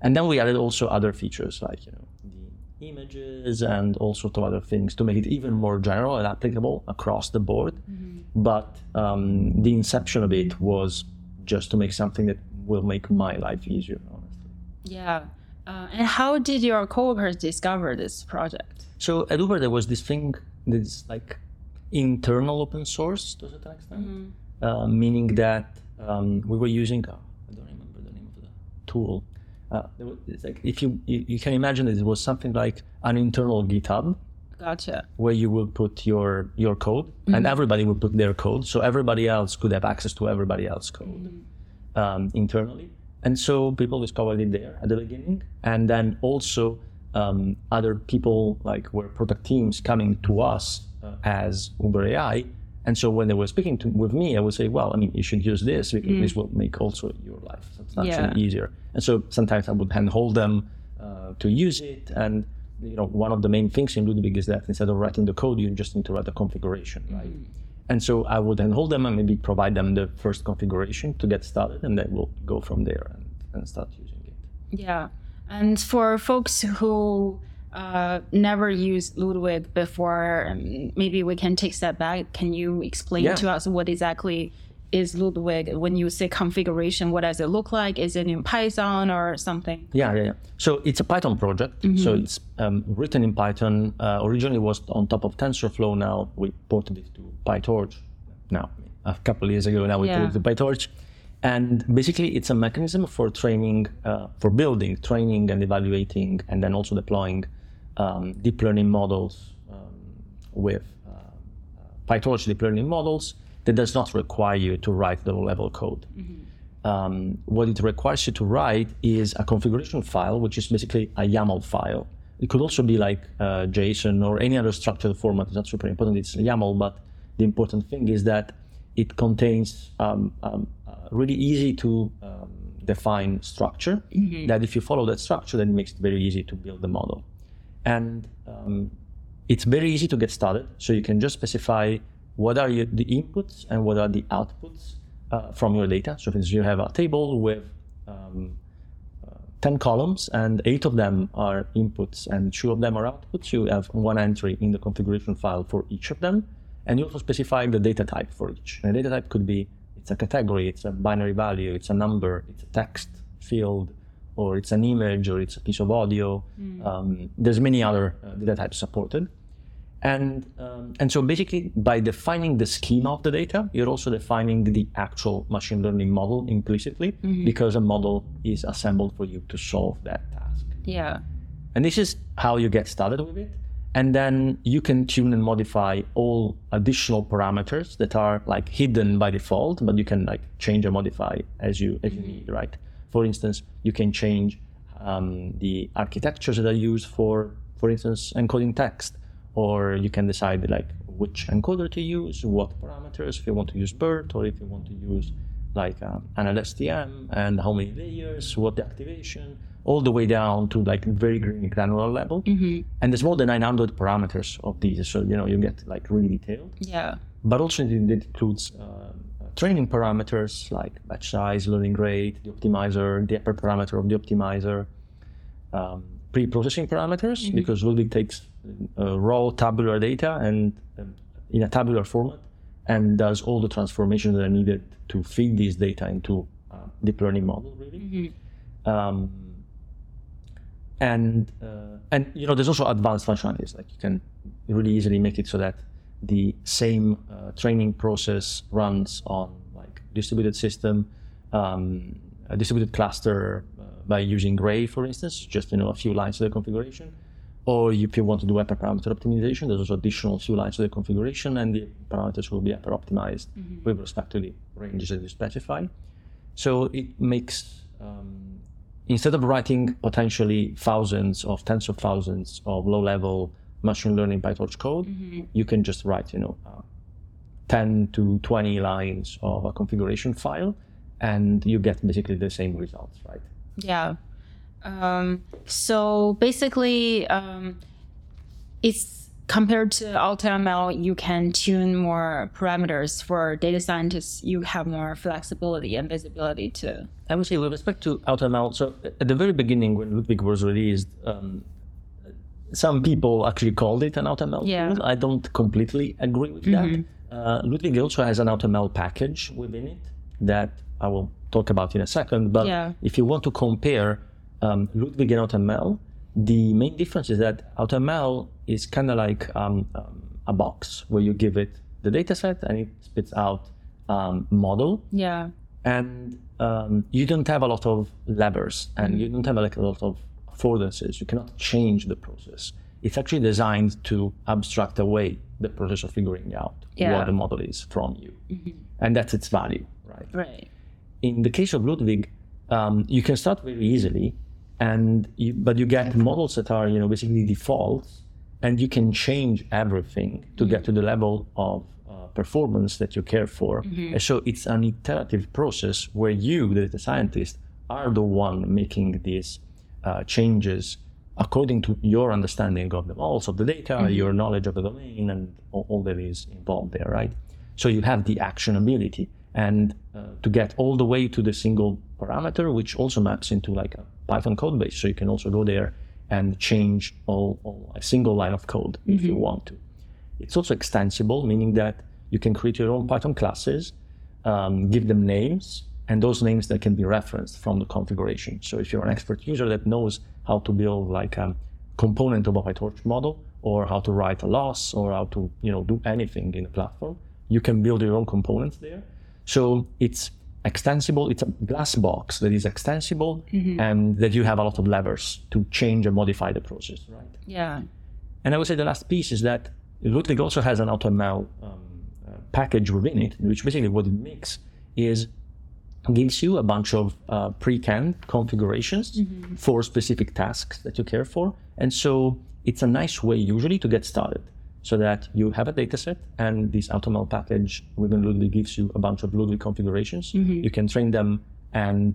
And then we added also other features like, you know, images and all sorts of other things to make it even more general and applicable across the board. Mm-hmm. But the inception of it was just to make something that will make my life easier, honestly. Yeah. And how did your coworkers discover this project? So at Uber, there was this thing that's like internal open source to a certain extent, meaning that we were using, I don't remember the name of the tool. It's like if you can imagine that it was something like an internal GitHub, where you would put your code, and everybody would put their code, so everybody else could have access to everybody else's code internally. And so people discovered it there at the beginning, and then also other people like were product teams coming to us as Uber AI. And so when they were speaking with me, I would say, well, I mean, you should use this because this will make also your life substantially easier. And so sometimes I would handhold them to use it. And, you know, one of the main things in Ludwig is that instead of writing the code, you just need to write the configuration, right? And so I would handhold them and maybe provide them the first configuration to get started, and then we'll go from there and start using it. Yeah. And for folks who never used Ludwig before, maybe we can take a step back. Can you explain to us what exactly is Ludwig? When you say configuration, what does it look like? Is it in Python or something? Yeah. So it's a Python project. Mm-hmm. So it's written in Python. Originally it was on top of TensorFlow. Now we ported it to PyTorch. Now, a couple of years ago, now we ported it to PyTorch. And basically, it's a mechanism for training, for building, training and evaluating, and then also deploying deep learning models with PyTorch deep learning models that does not require you to write the level code. Mm-hmm. What it requires you to write is a configuration file, which is basically a YAML file. It could also be like JSON or any other structured format. It's not super important, it's YAML, but the important thing is that it contains really easy to define structure, that if you follow that structure, then it makes it very easy to build the model. And it's very easy to get started. So you can just specify what are the inputs and what are the outputs from your data. So for instance, you have a table with 10 columns, and 8 of them are inputs and 2 of them are outputs. You have one entry in the configuration file for each of them. And you also specify the data type for each. And the data type could be, it's a category, it's a binary value, it's a number, it's a text field, or it's an image, or it's a piece of audio. There's many other data types supported. And so basically, by defining the schema of the data, you're also defining the actual machine learning model implicitly, because a model is assembled for you to solve that task. Yeah. And this is how you get started with it. And then you can tune and modify all additional parameters that are like hidden by default, but you can like change or modify as you need, right? For instance, you can change the architectures that are used for instance, encoding text, or you can decide like which encoder to use, what parameters, if you want to use BERT, or if you want to use like an LSTM, and how many layers, what the activation, all the way down to like very granular level. And there's more than 900 parameters of these. So, you know, you get like really detailed. Yeah. But also it includes training parameters like batch size, learning rate, the optimizer, the upper parameter of the optimizer, pre-processing parameters, because Ludwig takes raw tabular data and in a tabular format and does all the transformations that are needed to feed these data into a deep learning model, really. And you know, there's also advanced functionalities, like you can really easily make it so that the same training process runs on like distributed system, a distributed cluster by using Ray, for instance, just a few lines of the configuration. Or if you want to do hyper parameter optimization, there's also additional few lines of the configuration, and the parameters will be hyper optimized with respect to the ranges that you specify. So it makes, instead of writing potentially thousands of tens of thousands of low-level machine learning PyTorch code, you can just write, 10 to 20 lines of a configuration file, and you get basically the same results, right? Yeah. So basically, it's compared to AutoML, you can tune more parameters. For data scientists, you have more flexibility and visibility too. I would say with respect to AutoML, so at the very beginning when Ludwig was released, some people actually called it an AutoML. Yeah. I don't completely agree with that. Ludwig also has an AutoML package within it that I will talk about in a second. But if you want to compare Ludwig and AutoML, the main difference is that AutoML is kind of like a box where you give it the data set and it spits out model. Yeah. And you don't have a lot of levers and you don't have like a lot of affordances. You cannot change the process. It's actually designed to abstract away the process of figuring out what the model is from you. And that's its value, right? Right. In the case of Ludwig, you can start very easily, but you get models that are basically defaults, and you can change everything to get to the level of performance that you care for. And so it's an iterative process where you, the data scientist, are the one making these changes according to your understanding of the models, of the data, your knowledge of the domain, and all that is involved there, right? So you have the actionability. And to get all the way to the single parameter, which also maps into like a Python code base. So you can also go there and change all a single line of code if you want to. It's also extensible, meaning that you can create your own Python classes, give them names, and those names that can be referenced from the configuration. So if you're an expert user that knows how to build like a component of a PyTorch model, or how to write a loss, or how to do anything in the platform, you can build your own components there. So it's extensible, it's a glass box that is extensible and that you have a lot of levers to change and modify the process, right? Yeah. And I would say the last piece is that Ludwig also has an AutoML package within it, which basically what it makes is gives you a bunch of pre-canned configurations for specific tasks that you care for. And so it's a nice way usually to get started. So that you have a data set, and this AutoML package within Ludwig gives you a bunch of Ludwig configurations. You can train them and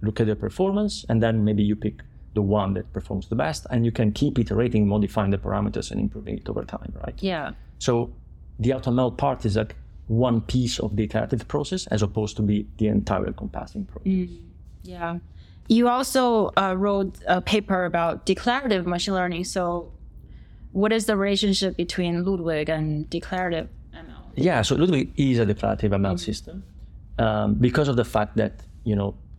look at their performance, and then maybe you pick the one that performs the best, and you can keep iterating, modifying the parameters and improving it over time, right? Yeah. So the AutoML part is like one piece of the iterative process as opposed to be the entire encompassing process. Yeah. You also wrote a paper about declarative machine learning. So what is the relationship between Ludwig and declarative ML? Yeah, so Ludwig is a declarative ML system because of the fact that,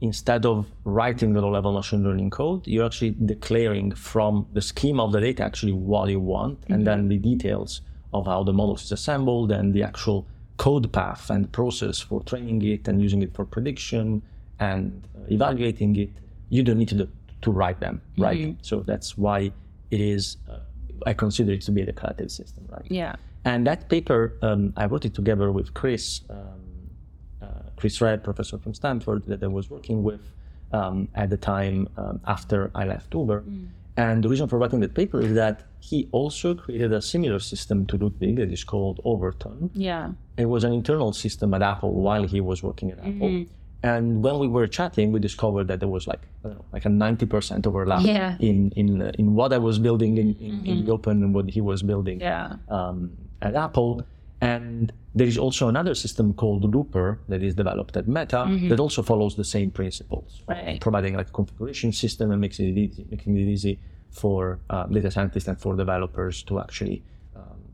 instead of writing the low-level machine learning code, you're actually declaring from the schema of the data actually what you want, and then the details of how the model is assembled and the actual code path and process for training it and using it for prediction and evaluating it. You don't need to write them, right? So that's why it is... I consider it to be a declarative system, right? Yeah. And that paper, I wrote it together with Chris Ré, professor from Stanford, that I was working with at the time after I left Uber. And the reason for writing that paper is that he also created a similar system to Ludwig that is called Overton. Yeah. It was an internal system at Apple while he was working at Apple. And when we were chatting, we discovered that there was like a 90% overlap in what I was building in the open and what he was building at Apple. And there is also another system called Looper that is developed at Meta that also follows the same principles, right. Providing like a configuration system and making it easy for data scientists and for developers to actually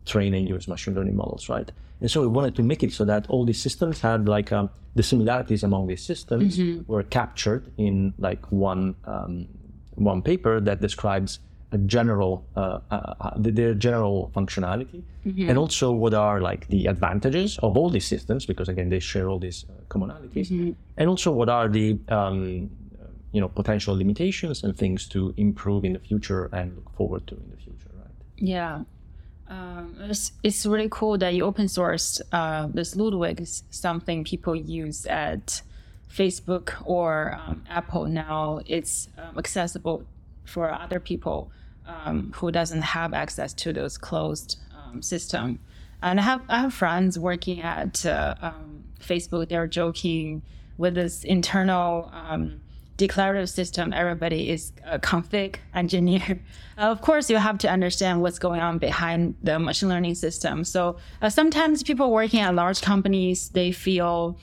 train and use machine learning models, right? And so we wanted to make it so that all these systems had like the similarities among these systems were captured in like one paper that describes a general their general functionality, mm-hmm. and also what are like the advantages of all these systems, because again they share all these commonalities, mm-hmm. and also what are the potential limitations and things to improve in the future and look forward to in the future, right? Yeah. It's really cool that you open sourced this Ludwig, is something people use at Facebook or Apple. Now it's accessible for other people who doesn't have access to those closed system. And I have friends working at Facebook. They're joking with this internal declarative system. Everybody is a config engineer. Of course, you have to understand what's going on behind the machine learning system. So sometimes people working at large companies, they feel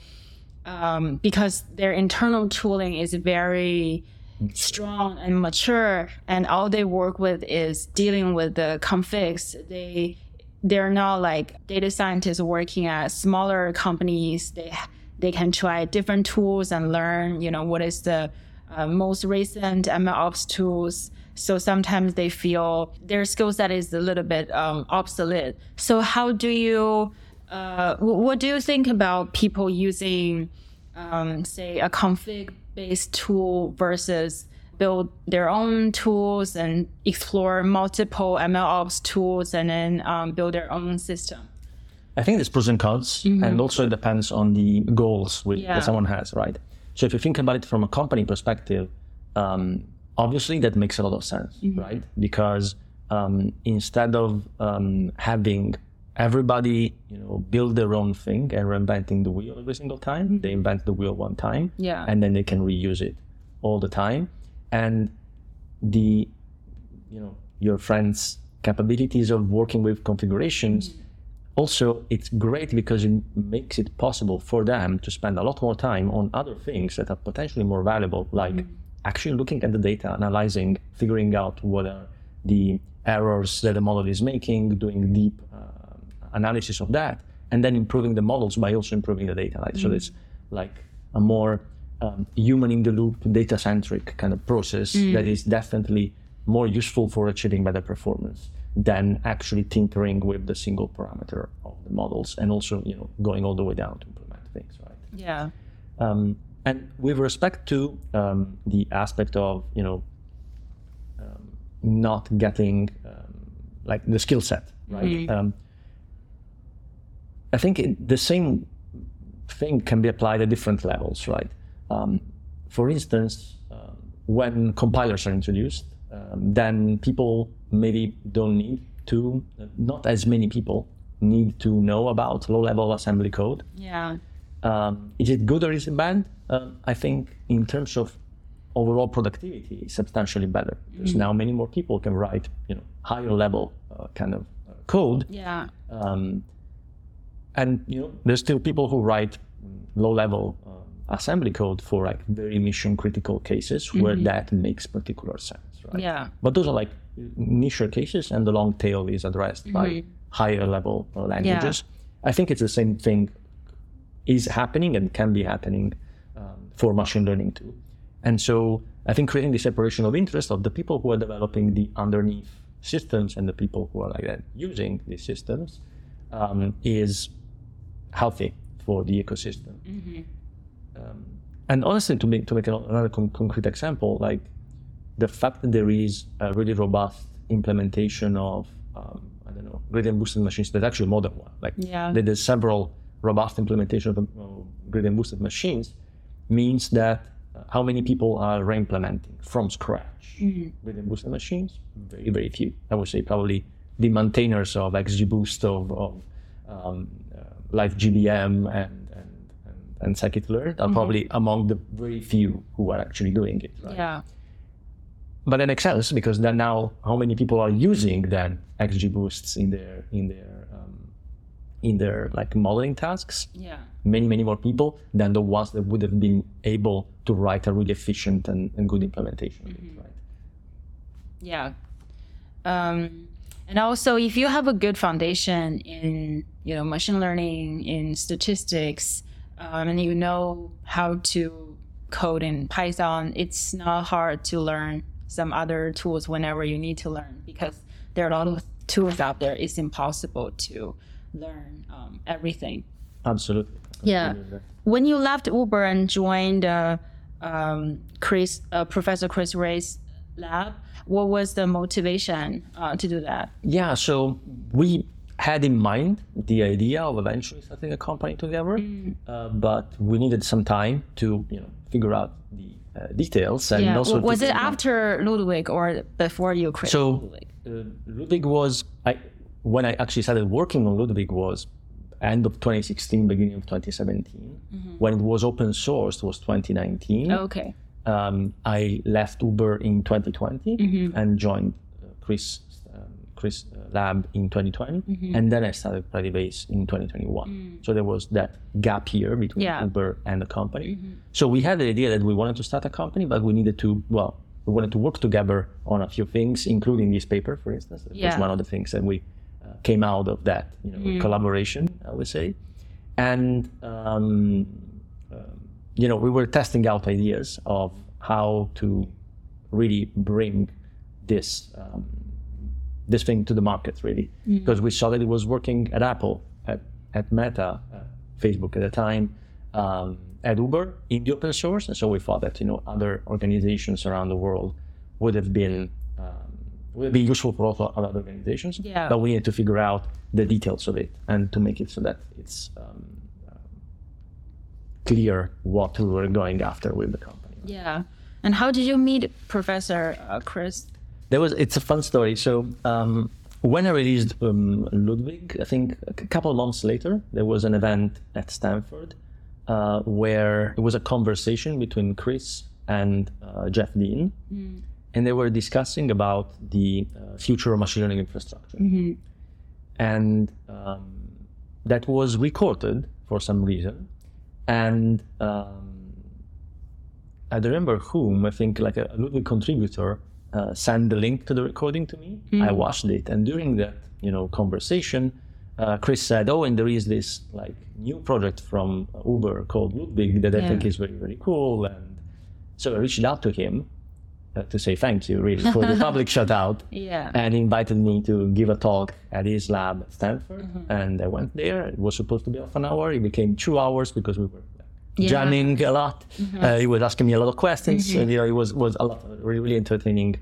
because their internal tooling is very strong and mature, and all they work with is dealing with the configs. They're not like data scientists working at smaller companies. They can try different tools and learn, what is the most recent MLOps tools. So sometimes they feel their skill set is a little bit obsolete. So how do you, what do you think about people using, say, a config-based tool versus build their own tools and explore multiple MLOps tools and then build their own system? I think there's pros and cons, mm-hmm. and also it depends on the goals that someone has, right? So if you think about it from a company perspective, obviously that makes a lot of sense, mm-hmm. right? Because instead of having everybody, build their own thing and reinventing the wheel every single time, mm-hmm. they invent the wheel one time, and then they can reuse it all the time. And your friend's capabilities of working with configurations. Mm-hmm. Also, it's great because it makes it possible for them to spend a lot more time on other things that are potentially more valuable, like mm-hmm. actually looking at the data, analyzing, figuring out what are the errors that the model is making, doing deep analysis of that, and then improving the models by also improving the data. Right? Mm-hmm. So it's like a more human-in-the-loop, data-centric kind of process mm-hmm. that is definitely more useful for achieving better performance than actually tinkering with the single parameter of the models, and also going all the way down to implement things, right? Yeah. And with respect to the aspect of not getting like the skill set, right? Mm-hmm. I think the same thing can be applied at different levels, right? For instance, when compilers are introduced, then people maybe don't need to, not as many people need to know about low-level assembly code. Yeah. Is it good or is it bad? I think in terms of overall productivity, it's substantially better. Because mm-hmm. now many more people can write, higher-level kind of code. Yeah. And there's still people who write low-level assembly code for like very mission-critical cases mm-hmm. where that makes particular sense, right? Yeah. But those are like niche cases, and the long tail is addressed mm-hmm. by higher level languages. Yeah. I think it's the same thing is happening and can be happening for machine learning too. And so I think creating the separation of interest of the people who are developing the underneath systems and the people who are like that using these systems is healthy for the ecosystem. Mm-hmm. And honestly, to make another concrete example, like the fact that there is a really robust implementation of gradient boosted machines, that's actually a modern one. Like there's several robust implementations of gradient boosted machines, means that how many people are re-implementing from scratch mm-hmm. gradient boosted machines? Very, very few. I would say probably the maintainers of XGBoost, of LiveGBM and scikit-learn are probably mm-hmm. among the very few who are actually doing it, right? Yeah. But it makes sense, because then now how many people are using then XGBoosts in their like modeling tasks? Yeah. Many, many more people than the ones that would have been able to write a really efficient and good implementation mm-hmm. of it, right? Yeah. And also, if you have a good foundation in machine learning, in statistics, and you know how to code in Python, it's not hard to learn some other tools whenever you need to learn, because there are a lot of tools out there. It's impossible to learn everything. Absolutely. Yeah. When you left Uber and joined Professor Chris Ré's lab, what was the motivation to do that? Yeah, so we had in mind the idea of eventually starting a company together, but we needed some time to figure out the details. And also was it after Ludwig or before you created Ludwig? Ludwig was, when I actually started working on Ludwig was end of 2016, beginning of 2017. Mm-hmm. When it was open sourced was 2019. Okay. I left Uber in 2020 and joined Chris Lab in 2020, and then I started Predibase in 2021. So there was that gap year between Uber and the company. So we had the idea that we wanted to start a company, but we needed to, we wanted to work together on a few things, including this paper, for instance. That was one of the things that we came out of that collaboration, I would say. And we were testing out ideas of how to really bring this thing to the market, really, because we saw that it was working at Apple, at Meta, Facebook at the time, at Uber in the open source. And so we thought that other organizations around the world would be useful for also other organizations. Yeah. But we need to figure out the details of it and to make it so that it's clear what we were going after with the company. Yeah. And how did you meet Professor Chris? It's a fun story. So when I released Ludwig, I think a couple of months later, there was an event at Stanford where it was a conversation between Chris and Jeff Dean. And they were discussing about the future of machine learning infrastructure. And that was recorded for some reason. And I don't remember whom, I think like a Ludwig contributor, send the link to the recording to me. I watched it, and during that conversation, Chris said, and there is this like new project from Uber called Ludwig that I think is very, very cool. And so I reached out to him to say thank you really for the public shout out, and invited me to give a talk at his lab at Stanford. And I went there. It was supposed to be half an hour. It became 2 hours because we were jamming a lot. He was asking me a lot of questions, and it was a lot of really entertaining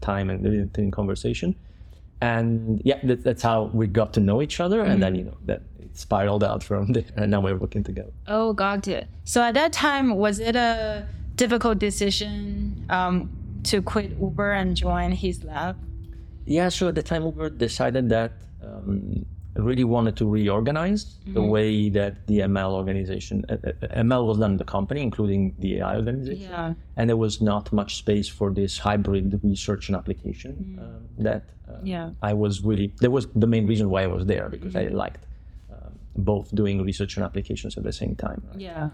time and really entertaining conversation. And that's how we got to know each other, and then that it spiraled out from there, and now we're working together. Oh, got it. So at that time, was it a difficult decision to quit Uber and join his lab? Yeah, so at the time Uber decided that really wanted to reorganize the way that the ML organization, ML was done in the company, including the AI organization. Yeah. And there was not much space for this hybrid research and application that was the main reason why I was there, because I liked both doing research and applications at the same time. Right? Yeah.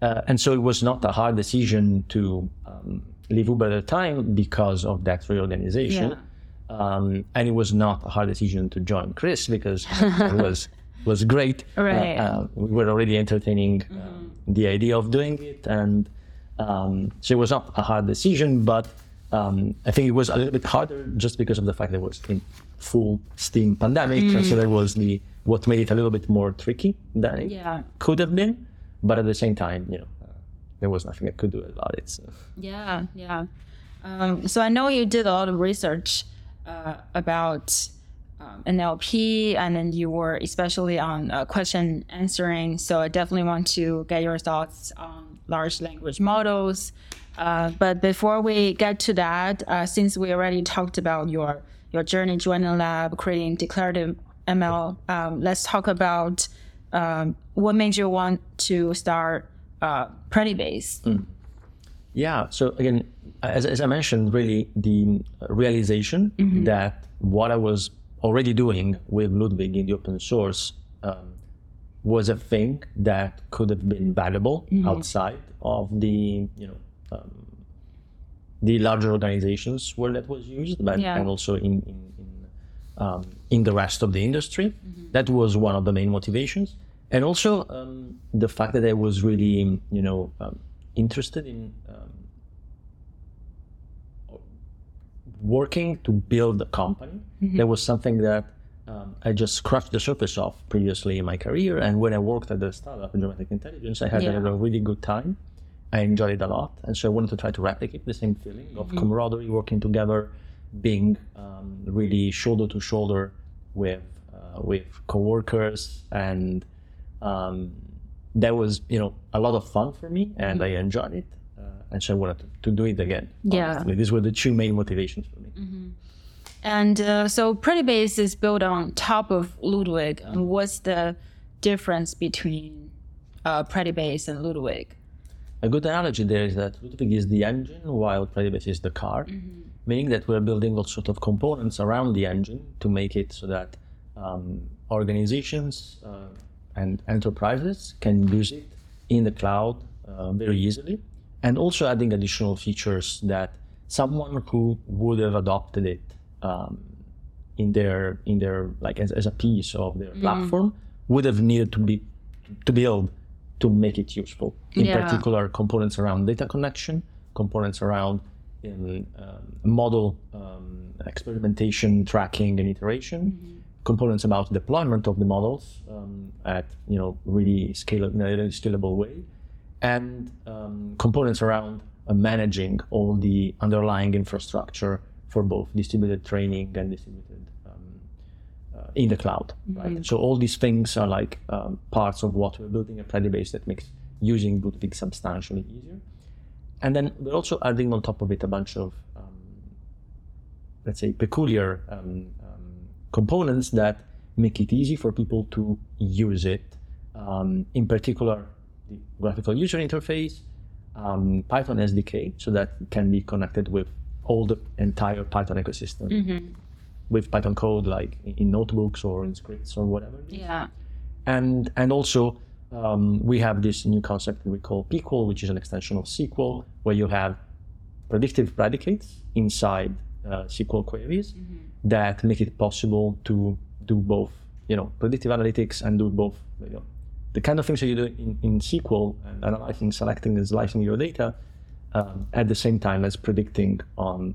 And so it was not a hard decision to leave Uber at the time because of that reorganization. Yeah. And it was not a hard decision to join Chris because it was great. Right. We were already entertaining the idea of doing it, and so it was not a hard decision. But I think it was a little bit harder just because of the fact that it was in full steam pandemic, and so that was what made it a little bit more tricky than it could have been. But at the same time, there was nothing I could do about it. So. Yeah. So I know you did a lot of research about NLP, and then you were especially on question answering. So I definitely want to get your thoughts on large language models. But before we get to that, since we already talked about your journey joining the lab, creating declarative ML, let's talk about what made you want to start Predibase. Yeah, so again, as I mentioned, really the realization that what I was already doing with Ludwig in the open source was a thing that could have been valuable outside of the larger organizations where that was used, but and also in the rest of the industry. That was one of the main motivations, and also the fact that I was really interested in working to build a company. Mm-hmm. That was something that I just scratched the surface of previously in my career. And when I worked at the startup in Geometric Intelligence, I had a really good time. I enjoyed it a lot. And so I wanted to try to replicate the same feeling of camaraderie, working together, being really shoulder to shoulder with coworkers. And that was, you know, a lot of fun for me, and I enjoyed it. And so I wanted to do it again. Honestly. These were the two main motivations for me. Mm-hmm. And so Predibase is built on top of Ludwig. And what's the difference between Predibase and Ludwig? A good analogy there is that Ludwig is the engine while Predibase is the car, meaning that we're building all sorts of components around the engine to make it so that organizations and enterprises can use it in the cloud very easily. And also adding additional features that someone who would have adopted it in their like as a piece of their platform would have needed to build to make it useful. In particular, components around data connection, components around model experimentation, tracking, and iteration, components about deployment of the models at really scalable way. And components around managing all the underlying infrastructure for both distributed training and distributed in the cloud. Right? So all these things are like parts of what we're building at Predibase that makes using Ludwig substantially easier. And then we're also adding on top of it a bunch of, let's say, peculiar components that make it easy for people to use it. In particular, the graphical user interface, Python SDK, so that can be connected with all the entire Python ecosystem with Python code, like in notebooks or in scripts or whatever. And also we have this new concept that we call PQL, which is an extension of SQL, where you have predictive predicates inside SQL queries that make it possible to do both, predictive analytics and do both, the kind of things that you do in SQL, and analyzing, selecting, and slicing your data at the same time as predicting on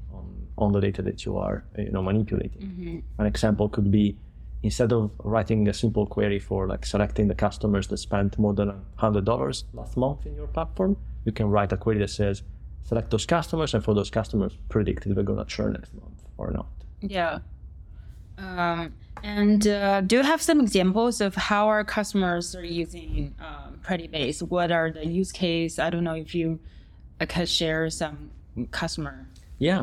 the data that you are manipulating. An example could be, instead of writing a simple query for like selecting the customers that spent more than $100 last month in your platform, you can write a query that says, select those customers, and for those customers, predict if they're going to churn next month or not. And do you have some examples of how our customers are using Predibase? What are the use cases? I don't know if you can share some customer.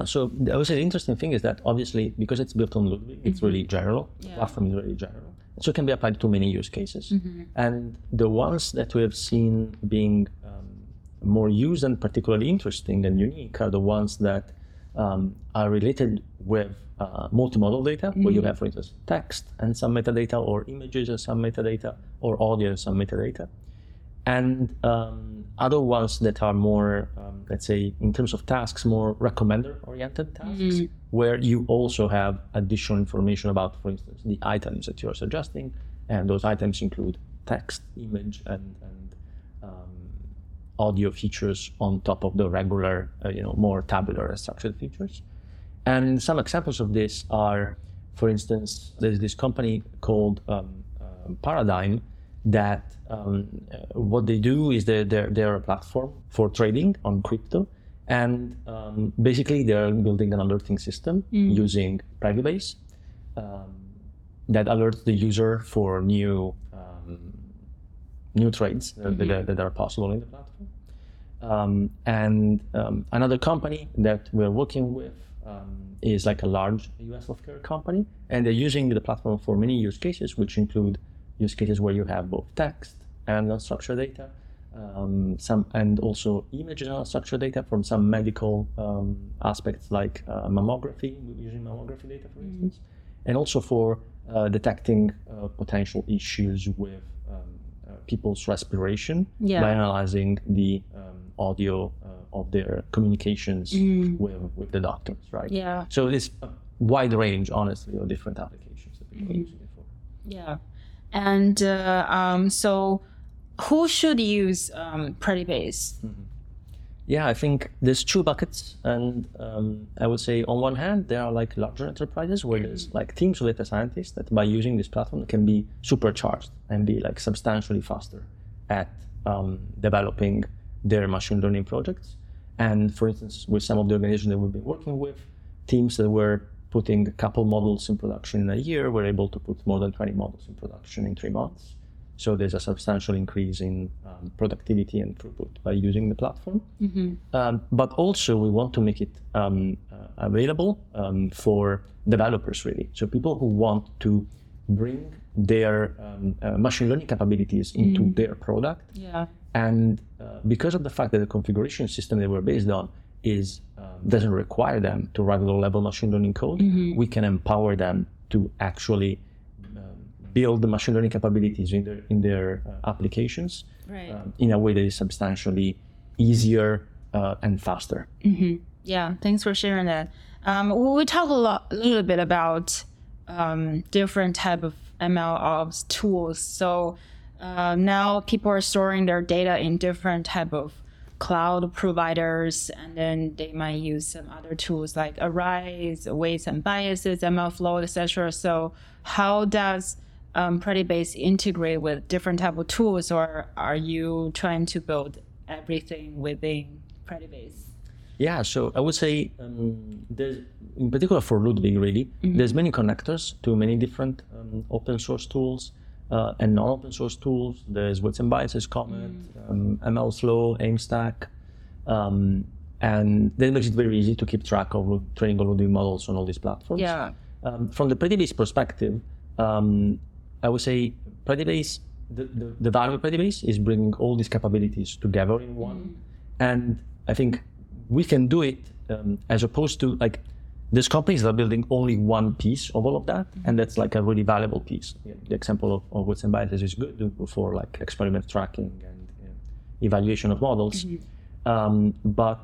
So I would say the interesting thing is that obviously because it's built on Ludwig, it's really general. The platform is really general. So it can be applied to many use cases. And the ones that we have seen being more used and particularly interesting and unique are the ones that are related with multimodal data, where you have, for instance, text and some metadata, or images and some metadata, or audio and some metadata. And other ones that are more, let's say, in terms of tasks, more recommender-oriented tasks, where you also have additional information about, for instance, the items that you're suggesting. And those items include text, image, and audio features on top of the regular, more tabular and structured features. And some examples of this are, for instance, there's this company called Paradigm that what they do is they're a platform for trading on crypto. And basically, they're building an alerting system using Predibase that alerts the user for new trades that are possible in the platform. And another company that we're working with is like a large US healthcare company, and they're using the platform for many use cases, which include use cases where you have both text and unstructured data, and also image and unstructured data from some medical aspects, like mammography, using mammography data, for instance, and also for detecting potential issues with people's respiration by analyzing the audio of their communications with the doctors, right? So it's a wide range, honestly, of different applications that people are using it for. And so who should use Predibase? Yeah, I think there's two buckets, and I would say on one hand there are like larger enterprises where there's like teams of data scientists that by using this platform can be supercharged and be like substantially faster at developing their machine learning projects. And for instance, with some of the organizations that we've been working with, teams that were putting a couple models in production in a year were able to put more than 20 models in production in 3 months. So there's a substantial increase in productivity and throughput by using the platform. Mm-hmm. But also we want to make it available for developers, really. So people who want to bring their machine learning capabilities into their product. Yeah. And because of the fact that the configuration system they were based on is doesn't require them to write low-level machine learning code, we can empower them to actually build the machine learning capabilities in their applications in a way that is substantially easier and faster. Mm-hmm. Yeah, thanks for sharing that. We talk a little bit about different type of ML ops tools. So now people are storing their data in different type of cloud providers, and then they might use some other tools like Arise, Weights and Biases, MLflow, etc. So how does Predibase integrate with different type of tools, or are you trying to build everything within Predibase? Yeah, so I would say there's, in particular for Ludwig, really, there's many connectors to many different open source tools and non-open source tools. There's Weights and Biases, Comet, MLflow, AIMstack, and that makes it very easy to keep track of training all Ludwig models on all these platforms. Yeah. From the Predibase perspective, I would say Predibase, the value of Predibase is bringing all these capabilities together in one. And I think we can do it as opposed to, like, there's companies that are building only one piece of all of that, and that's like a really valuable piece. Yeah. The example of Weights and Biases is good for like experiment tracking and evaluation of models. But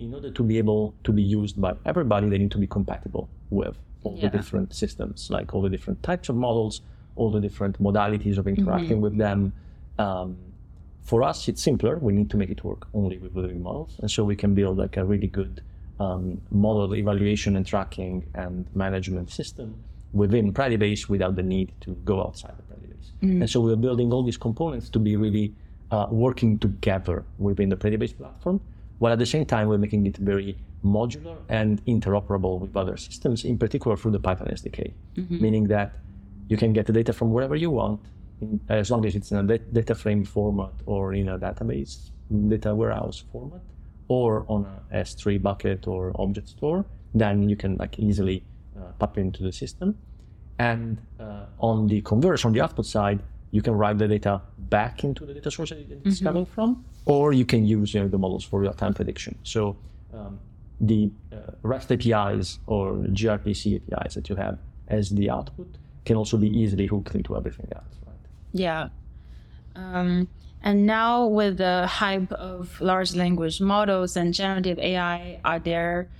in order to be able to be used by everybody, they need to be compatible with all the different systems, like all the different types of models, all the different modalities of interacting with them. For us, it's simpler. We need to make it work only with Ludwig models. And so we can build like a really good model evaluation and tracking and management system within Predibase without the need to go outside the Predibase. And so we're building all these components to be really working together within the Predibase platform, while at the same time, we're making it very modular and interoperable with other systems, in particular through the Python SDK, meaning that you can get the data from wherever you want, as long as it's in a data frame format or in a database, data warehouse format, or on a S3 bucket or object store, then you can like easily pop into the system. And on the converse, on the output side, you can write the data back into the data source that it's coming from, or you can use the models for real-time prediction. So the REST APIs or gRPC APIs that you have as the output can also be easily hooked into everything else, right? Yeah. And now with the hype of large language models and generative AI, are there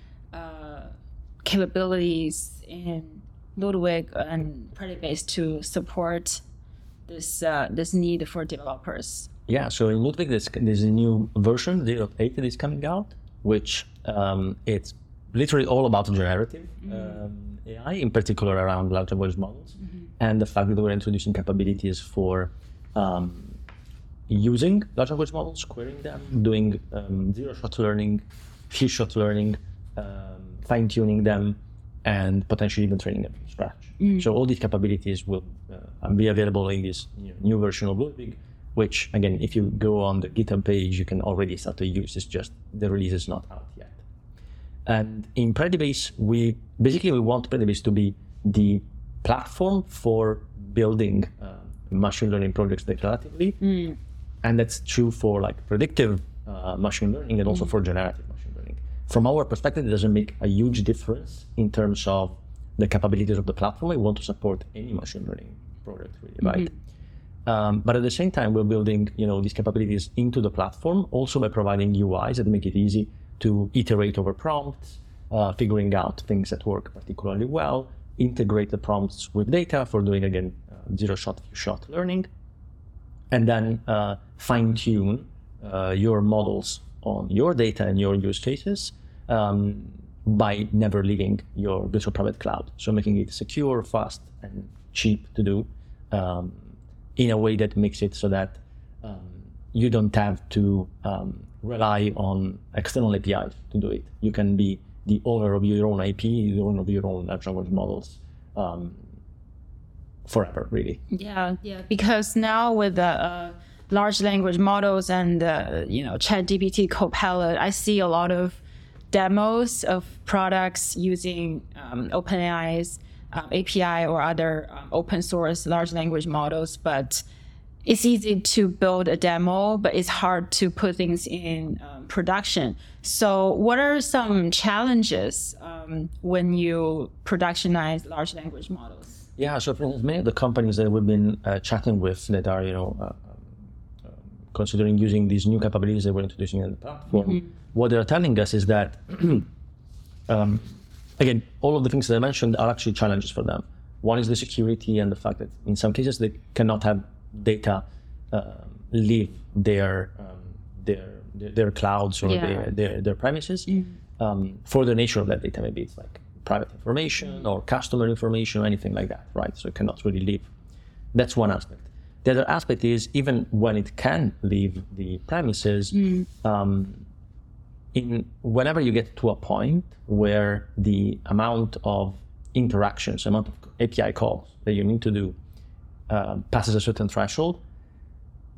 capabilities in Ludwig and Predibase to support this need for developers? Yeah, so in Ludwig, there's a new version, 0.8, that is coming out, which it's literally all about generative AI, in particular around large language models, and the fact that we're introducing capabilities for using large language models, querying them, doing zero-shot learning, few-shot learning, fine-tuning them, and potentially even training them from scratch. So all these capabilities will be available in this new version of Ludwig, which, again, if you go on the GitHub page, you can already start to use. It's just the release is not out yet. And in Predibase, we want Predibase to be the platform for building machine learning projects declaratively. And that's true for like predictive machine learning and also for generative machine learning. From our perspective, it doesn't make a huge difference in terms of the capabilities of the platform. We want to support any machine learning project, really, right? But at the same time, we're building these capabilities into the platform, also by providing UIs that make it easy to iterate over prompts, figuring out things that work particularly well, integrate the prompts with data for doing, again, zero-shot, few-shot learning, and then fine-tune your models on your data and your use cases by never leaving your virtual private cloud. So making it secure, fast, and cheap to do in a way that makes it so that you don't have to rely on external APIs to do it. You can be the owner of your own IP, the owner of your own natural language models forever, really. Yeah. Because now with the large language models and ChatGPT Copilot, I see a lot of demos of products using OpenAI's API or other open source large language models. But it's easy to build a demo, but it's hard to put things in production. So what are some challenges when you productionize large language models? Yeah, so for many of the companies that we've been chatting with that are, considering using these new capabilities that we're introducing in the platform, mm-hmm. what they're telling us is that, again, all of the things that I mentioned are actually challenges for them. One is the security and the fact that in some cases they cannot have data leave their clouds or their premises for the nature of that data. Maybe it's like private information or customer information or anything like that, right? So it cannot really leave. That's one aspect. The other aspect is even when it can leave the premises, whenever you get to a point where the amount of interactions, amount of API calls that you need to do passes a certain threshold,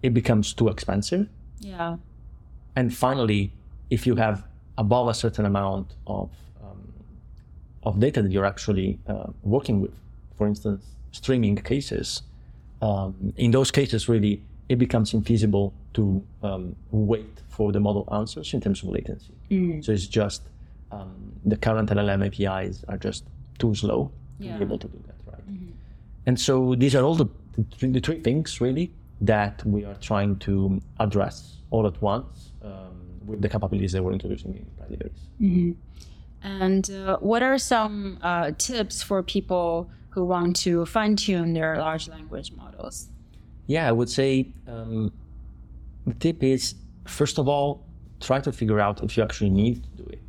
it becomes too expensive. Yeah. And finally, if you have above a certain amount of data that you're actually working with, for instance, streaming cases, in those cases, really, it becomes infeasible to wait for the model answers in terms of latency. So it's just the current LLM APIs are just too slow to be able to do that, right? Mm-hmm. And so these are all the three things, really, that we are trying to address all at once with the capabilities that we're introducing in Predibase. Mm-hmm. And what are some tips for people who want to fine-tune their large language models? Yeah, I would say the tip is, first of all, try to figure out if you actually need to do it.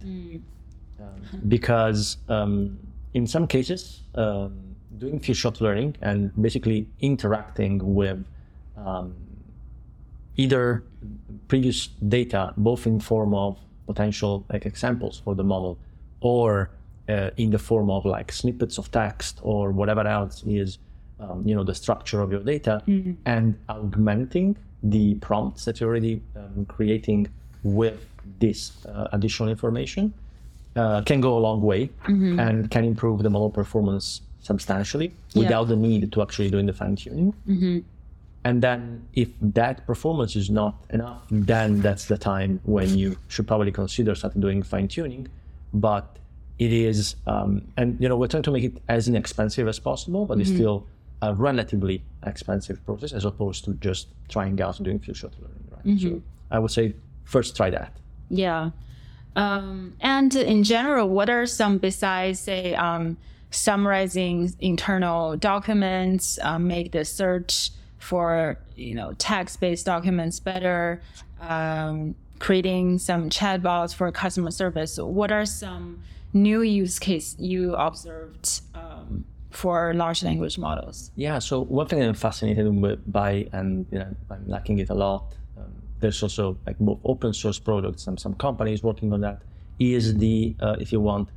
Because in some cases, doing few shot learning and basically interacting with either previous data, both in form of potential like examples for the model or in the form of like snippets of text or whatever else is, the structure of your data, and augmenting the prompts that you're already creating with this additional information can go a long way and can improve the model performance substantially without the need to actually doing the fine-tuning. And then if that performance is not enough, then that's the time when you should probably consider starting doing fine-tuning. But it is, we're trying to make it as inexpensive as possible, but it's still a relatively expensive process as opposed to just trying out and doing few shot learning, right? So I would say first try that. Yeah. And in general, what are some, besides say summarizing internal documents, make the search for text-based documents better, creating some chatbots for customer service, what are some new use case you observed for large language models? Yeah, so one thing I'm fascinated by, and I'm liking it a lot, there's also like both open source products and some companies working on that, is the, if you want,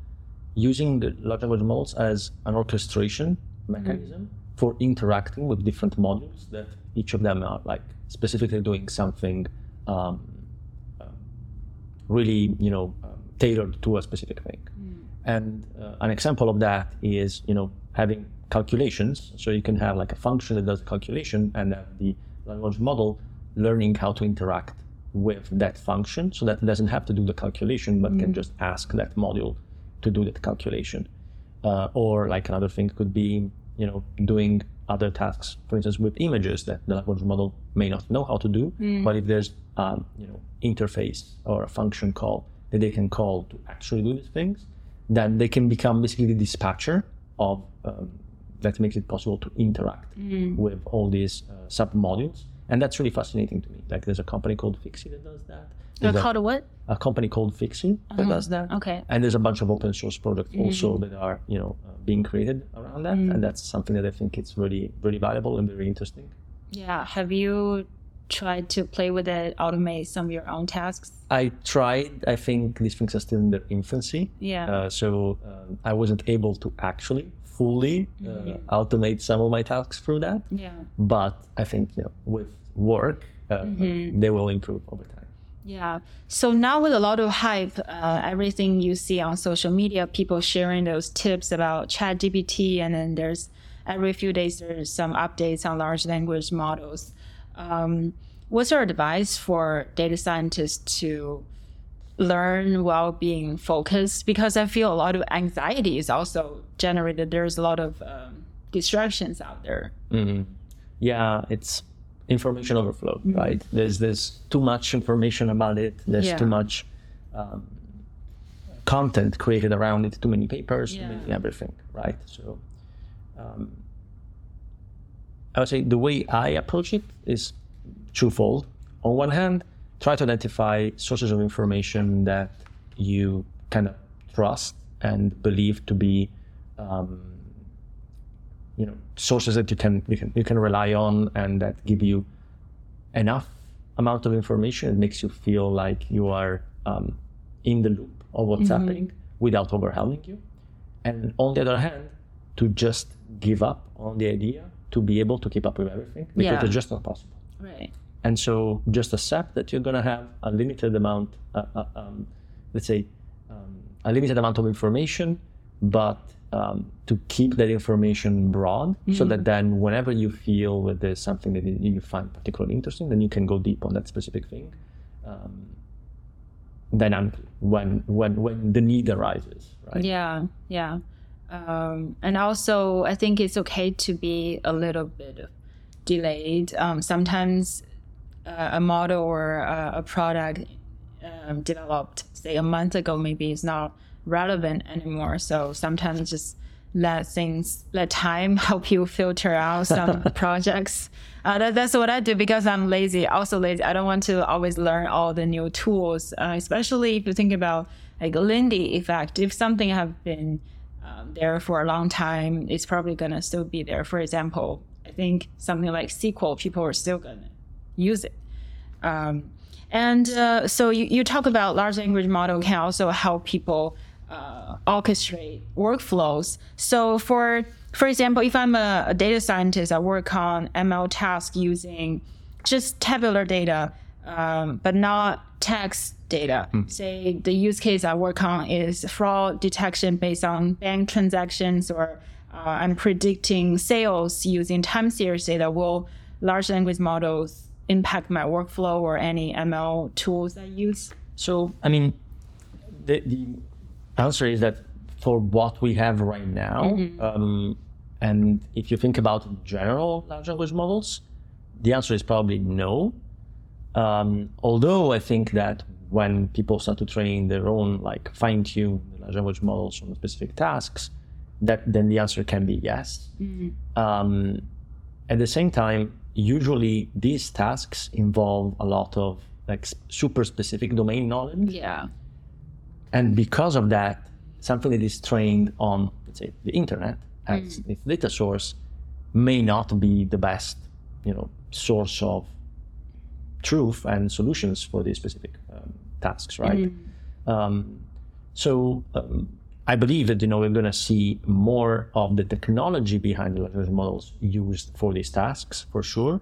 using the large language models as an orchestration mechanism for interacting with different modules that each of them are like specifically doing something really, tailored to a specific thing. And an example of that is, having calculations. So you can have like a function that does calculation and have the language model learning how to interact with that function so that it doesn't have to do the calculation, but can just ask that module to do that calculation. Or like another thing could be, doing other tasks, for instance, with images that the language model may not know how to do, but if there's interface or a function call that they can call to actually do these things, then they can become basically the dispatcher of that makes it possible to interact with all these sub modules And that's really fascinating to me. Like, there's a company called Fixie that does that. A company called Fixie that does that. Okay. And there's a bunch of open source products also that are, you know, being created around that. And that's something that I think it's really, really valuable and very interesting. Yeah. Have you tried to play with it, automate some of your own tasks? I tried. I think these things are still in their infancy. Yeah. So I wasn't able to actually fully automate some of my tasks through that. Yeah. But I think, you know, with work, they will improve over time. Yeah. So now with a lot of hype, everything you see on social media, people sharing those tips about ChatGPT, and then there's every few days there's some updates on large language models. What's your advice for data scientists to learn while being focused? Because I feel a lot of anxiety is also generated. There's a lot of distractions out there. Yeah, it's information overflow, right? There's too much information about it. There's too much content created around it, too many papers, too many everything, right? So I would say the way I approach it is twofold. On one hand, try to identify sources of information that you kind of trust and believe to be, you know, sources that you can rely on and that give you enough amount of information that makes you feel like you are in the loop of what's happening without overwhelming you. And on the other hand, to just give up on the idea to be able to keep up with everything, because it's just not possible. Right. And so just accept that you're going to have a limited amount, a limited amount of information, but to keep that information broad so that then whenever you feel that there's something that you find particularly interesting, then you can go deep on that specific thing dynamically when the need arises, right? Yeah, yeah. And also, I think it's okay to be a little bit delayed. Sometimes a model or a product developed, say, a month ago, maybe is not relevant anymore. So sometimes just let time help you filter out some projects. That's what I do because I'm lazy. Also lazy. I don't want to always learn all the new tools, especially if you think about like a Lindy effect. If something have been there for a long time, it's probably going to still be there. For example, I think something like SQL, people are still going to use it. So you talk about large language model can also help people orchestrate workflows. So for example, if I'm a data scientist, I work on ML tasks using just tabular data, but not text data. Say the use case I work on is fraud detection based on bank transactions, or I'm predicting sales using time series data. Will large language models impact my workflow or any ML tools I use? So, I mean, the answer is that for what we have right now, and if you think about general large language models, the answer is probably no. Although I think that when people start to train their own, like fine-tune large language models on specific tasks, that then the answer can be yes. At the same time, usually these tasks involve a lot of like super specific domain knowledge. Yeah. And because of that, something that is trained on, let's say, the internet as its data source may not be the best, you know, source of truth and solutions for these specific tasks, right? I believe that, you know, we're going to see more of the technology behind the language models used for these tasks, for sure,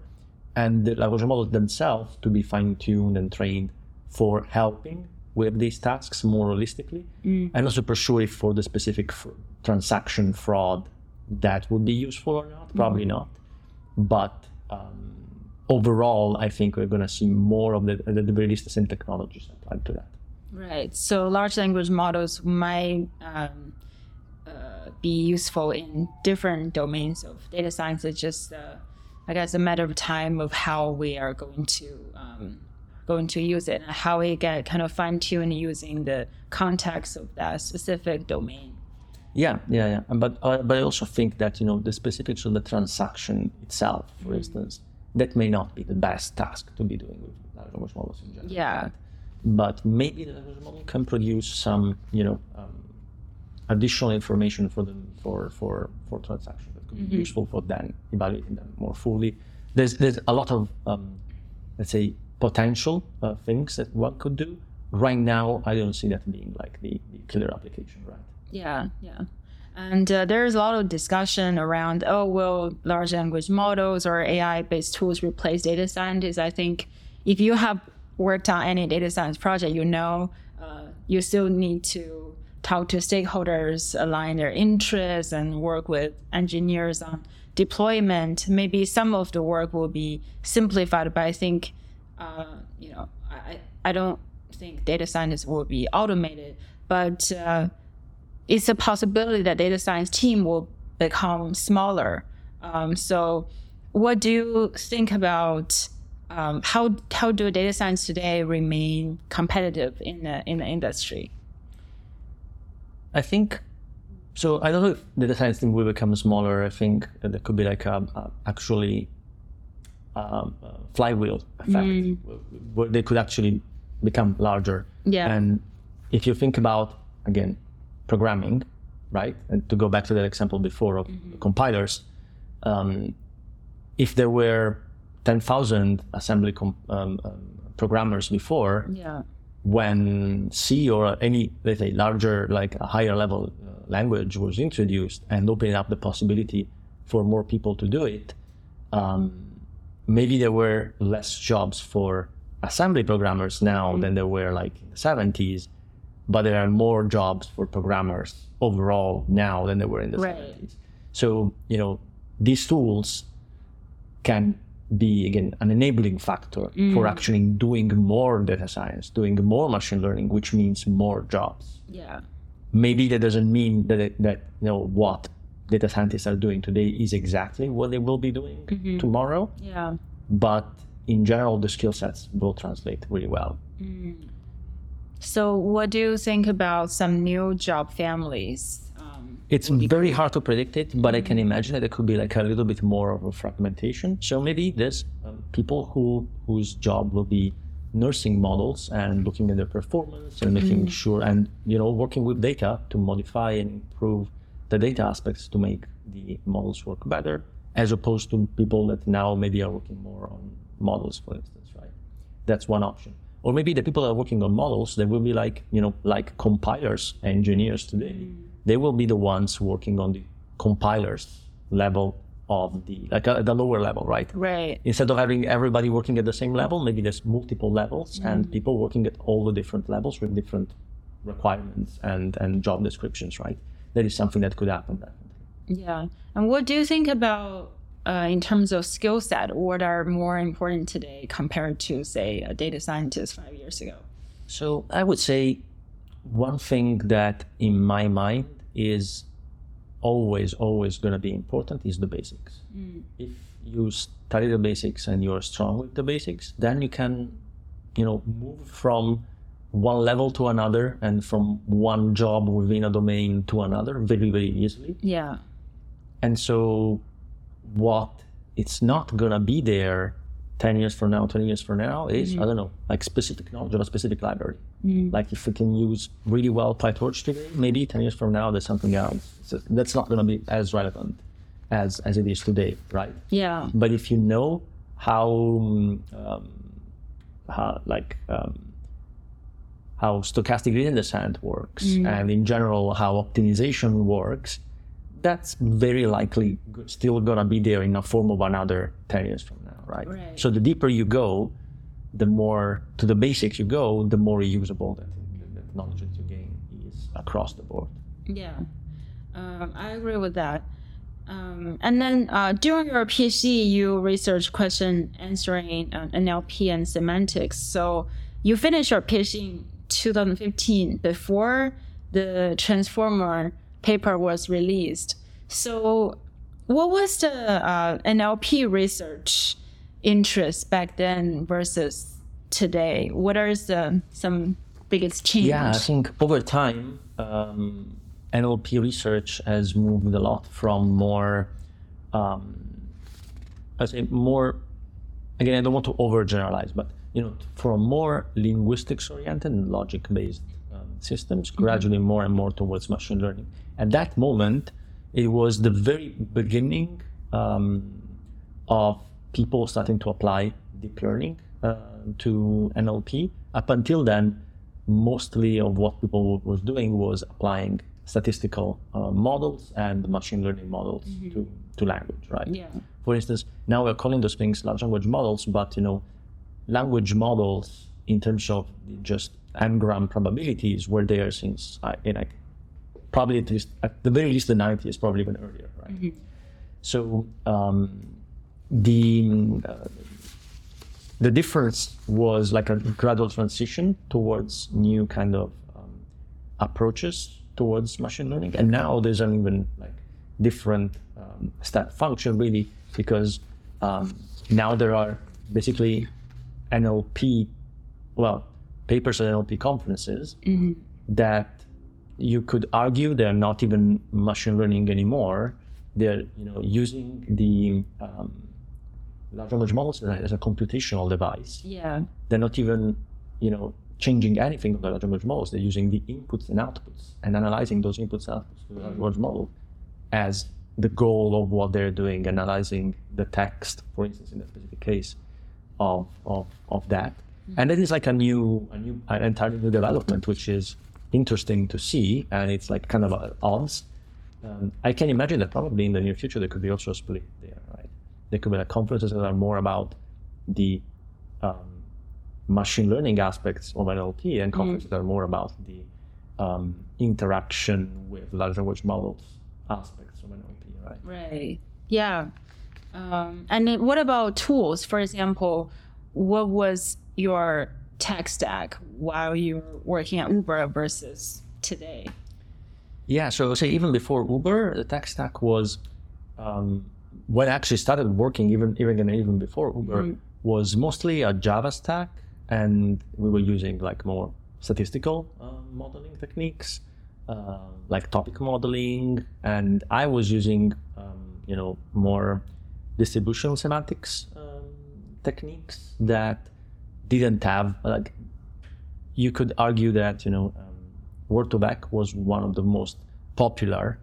and the language models themselves to be fine-tuned and trained for helping with these tasks more holistically, and also for sure if for the specific transaction fraud that would be useful or not, probably not, but overall, I think we're going to see more of the very least the same technologies applied to that. Right. So large language models might be useful in different domains of data science. It's just, I guess, a matter of time of how we are going to use it and how we get kind of fine-tuned using the context of that specific domain. Yeah. But I also think that, you know, the specifics of the transaction itself, for instance, that may not be the best task to be doing with large language models in general. Yeah. But maybe the language model can produce some, additional information for them for transactions that could be useful for then evaluating them more fully. There's a lot of potential things that one could do. Right now, I don't see that being like the killer application, right? Yeah, yeah. And there's a lot of discussion around, will large language models or AI-based tools replace data scientists? I think if you have worked on any data science project, you still need to talk to stakeholders, align their interests, and work with engineers on deployment. Maybe some of the work will be simplified, but I think, I don't think data scientists will be automated, but... It's a possibility that data science team will become smaller. So what do you think about how do data science today remain competitive in the industry? I think, so I don't know if data science team will become smaller. I think there could be like a flywheel effect where they could actually become larger. Yeah. And if you think about, again, programming, right? And to go back to that example before of compilers, if there were 10,000 assembly programmers before, when C or any, let's say, larger, like a higher level language was introduced and opened up the possibility for more people to do it, maybe there were less jobs for assembly programmers now than there were like in the 70s. But there are more jobs for programmers overall now than there were in the 70s. So, these tools can be, again, an enabling factor for actually doing more data science, doing more machine learning, which means more jobs. Yeah. Maybe that doesn't mean that what data scientists are doing today is exactly what they will be doing tomorrow. Yeah. But in general, the skill sets will translate really well. Mm. So what do you think about some new job families? It's very hard to predict it, but I can imagine that it could be like a little bit more of a fragmentation. So maybe there's people whose job will be nursing models and looking at their performance and making sure and, working with data to modify and improve the data aspects to make the models work better, as opposed to people that now maybe are working more on models, for instance, right? That's one option. Or maybe the people that are working on models, they will be like compilers, engineers today. They will be the ones working on the compilers level of the lower level, right? Right. Instead of having everybody working at the same level, maybe there's multiple levels and people working at all the different levels with different requirements and job descriptions, right? That is something that could happen. Yeah. And what do you think about in terms of skill set, what are more important today compared to, say, a data scientist 5 years ago? So I would say one thing that in my mind is always going to be important is the basics. If you study the basics and you're strong with the basics, then you can, move from one level to another and from one job within a domain to another very, very easily. Yeah. And so... what it's not going to be there 10 years from now, 20 years from now is, I don't know, like specific knowledge of a specific library. Like if we can use really well PyTorch today, maybe 10 years from now there's something else. So that's not going to be as relevant as it is today, right? Yeah. But if you know how stochastic gradient descent works and in general how optimization works, that's very likely still going to be there in a form of another 10 years from now, right? So the deeper you go, the more to the basics you go, the more reusable that knowledge that you gain is across the board. Yeah, I agree with that. And then during your PhD, you researched question answering NLP and semantics. So you finished your PhD in 2015 before the Transformer paper was released. So what was the NLP research interest back then versus today? What are some biggest changes? Yeah, I think over time, NLP research has moved a lot from more again, I don't want to overgeneralize, but you know, for more linguistics-oriented and logic-based systems, gradually more and more towards machine learning. At that moment, it was the very beginning of people starting to apply deep learning to NLP. Up until then, mostly of what people were doing was applying statistical models and machine learning models to language, right? Yeah. For instance, now we're calling those things large language models, but you know, language models in terms of just n-gram probabilities were there since probably at least, at the very least, the 90s, probably even earlier, right? Mm-hmm. So the difference was like a gradual transition towards new kind of approaches towards machine learning, and now there's an even like different step function really, because now there are basically NLP, well, papers at NLP conferences that you could argue they're not even machine learning anymore. They're, you know, using the large language models as a computational device. Yeah. They're not even, you know, changing anything of the large language models. They're using the inputs and outputs and analyzing those inputs and outputs of the large language model as the goal of what they're doing, analyzing the text, for instance, in a specific case of that. And that is like an entirely new development, which is interesting to see, and it's like kind of at odds. I can imagine that probably in the near future there could be also a split there, right? There could be like conferences that are more about the machine learning aspects of NLP, and conferences that are more about the interaction with large language models aspects of NLP, right? Right. Yeah. And what about tools? For example, what was your tech stack while you were working at Uber versus today? Yeah, so say even before Uber, the tech stack was, when I actually started working, even before Uber, was mostly a Java stack, and we were using like more statistical modeling techniques, like topic modeling, and I was using, you know, more distributional semantics techniques that didn't have, like, you could argue that, you know, Word2Vec was one of the most popular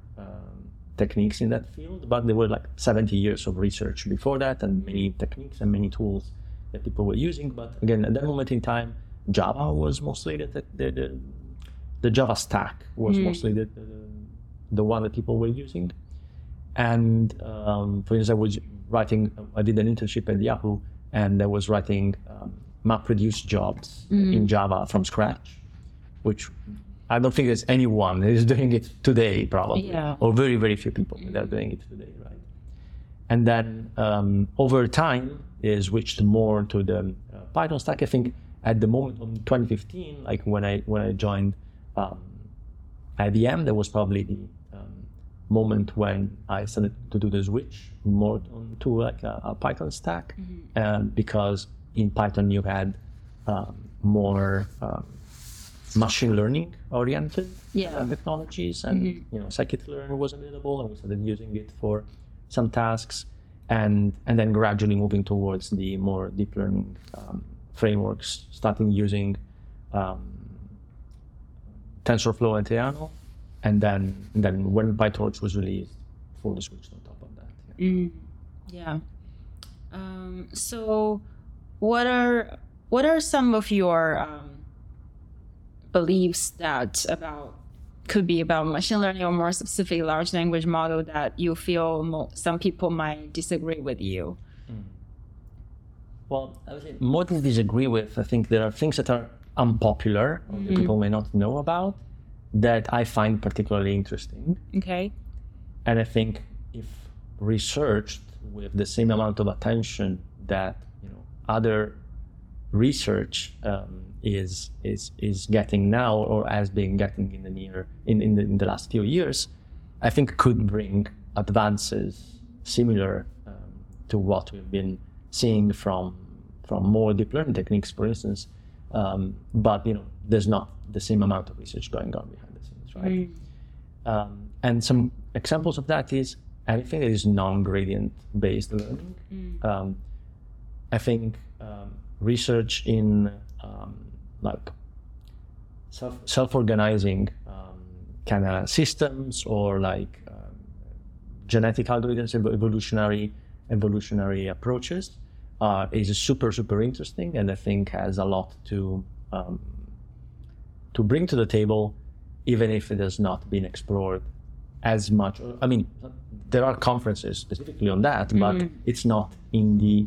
techniques in that field, but there were like 70 years of research before that, and many techniques and many tools that people were using. But again, at that moment in time, Java was mostly the Java stack was mostly the one that people were using. And for instance, I did an internship at Yahoo, and I was writing MapReduce jobs in Java from scratch, which I don't think there's anyone that is doing it today, probably, or very, very few people that are doing it today, right? And then over time, it switched more to the Python stack. I think at the moment, in 2015, like when I joined IBM, that was probably the moment when I started to do the switch more to like a Python stack, because in Python you had more machine learning oriented technologies, and you know, scikit-learn was available, and we started using it for some tasks, and then gradually moving towards the more deep learning frameworks, starting using TensorFlow and Theano, and then when PyTorch was released, fully switched on top of that. Yeah. So what are some of your beliefs that could be about machine learning, or more specific large language model, that you feel some people might disagree with you? Well, I would say more than disagree with, I think there are things that are unpopular, or that people may not know about, that I find particularly interesting. Okay. And I think if researched with the same amount of attention that, you know, other research is getting now, or has been getting in the last few years, I think could bring advances similar to what we've been seeing from more deep learning techniques, for instance. But you know, there's not the same amount of research going on behind the scenes, right? And some examples of that is anything that is non-gradient based learning. I think research in like self-organizing kind of systems, or like genetic algorithms, evolutionary approaches is super interesting, and I think has a lot to bring to the table, even if it has not been explored as much. I mean, there are conferences specifically on that, but it's not in the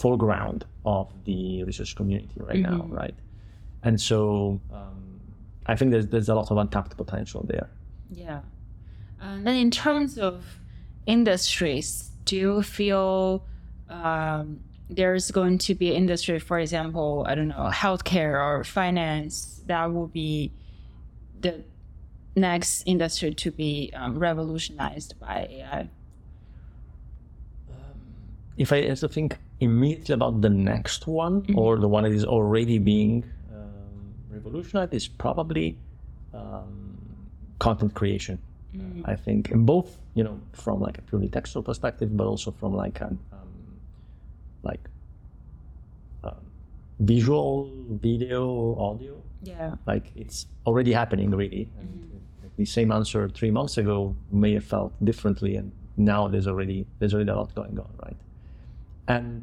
foreground of the research community right now, right? And so I think there's a lot of untapped potential there. Yeah. And then in terms of industries, do you feel there's going to be industry, for example, I don't know, healthcare or finance, that will be the next industry to be revolutionized by AI? If I have to think immediately about the next one, or the one that is already being revolutionized, is probably content creation. I think, in both, you know, from like a purely textual perspective, but also from like a visual, video, audio. Yeah. Like, it's already happening, really. And the same answer 3 months ago may have felt differently, and now there's already a lot going on, right? And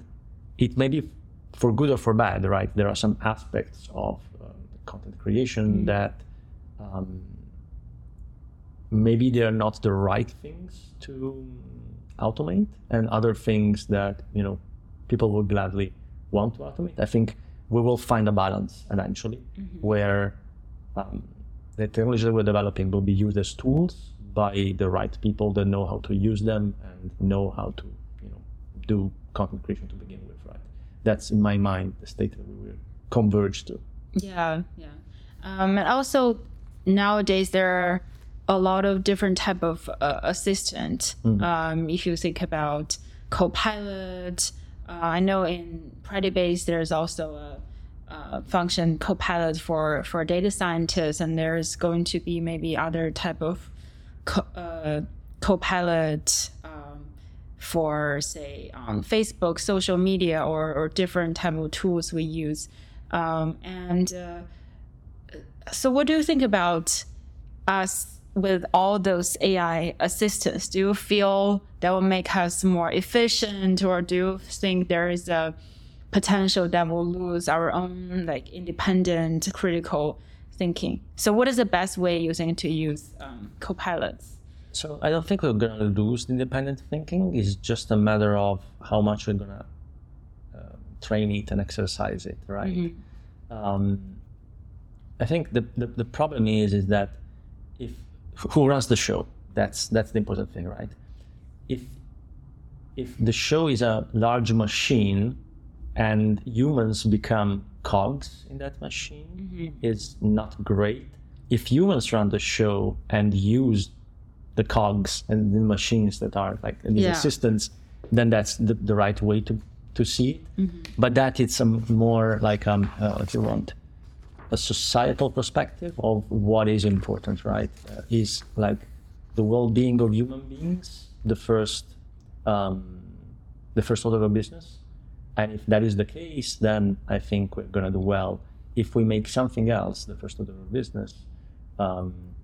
it may be for good or for bad, right? There are some aspects of content creation that maybe they are not the right things to automate, and other things that, you know, people will gladly want to automate. I think we will find a balance eventually, where the technology that we're developing will be used as tools by the right people that know how to use them and know how to, you know, do content creation to begin with, right? That's, in my mind, the state that we will converge to. Yeah, yeah. And also, nowadays there are a lot of different type of assistant. If you think about Copilot, I know in Predibase there's also a function Copilot for data scientists, and there's going to be maybe other type of Copilot for, say, Facebook, social media, or different type of tools we use. So what do you think about us with all those AI assistants? Do you feel that will make us more efficient, or do you think there is a potential that we'll lose our own, like, independent critical thinking? So what is the best way you think to use Copilots? So I don't think we're going to lose the independent thinking. It's just a matter of how much we're going to train it and exercise it, right? I think the problem is that if who runs the show? That's the important thing, right? If the show is a large machine and humans become cogs in that machine, it's not great. If humans run the show and use the cogs and the machines that are like these assistants, then that's the right way to see it. But that it's a more like if you want, a societal perspective of what is important, right? Is like the well-being of human beings the first order of business, and if that is the case, then I think we're gonna do well. If we make something else the first order of business,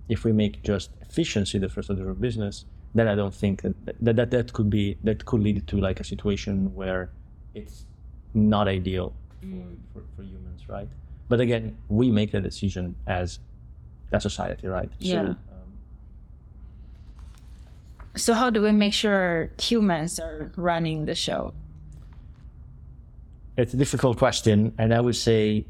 if we make just efficiency the first order of business, then I don't think that could lead to like a situation where it's not ideal for humans, right? But again, we make the decision as a society, right? Yeah. So how do we make sure humans are running the show? It's a difficult question. And I would say,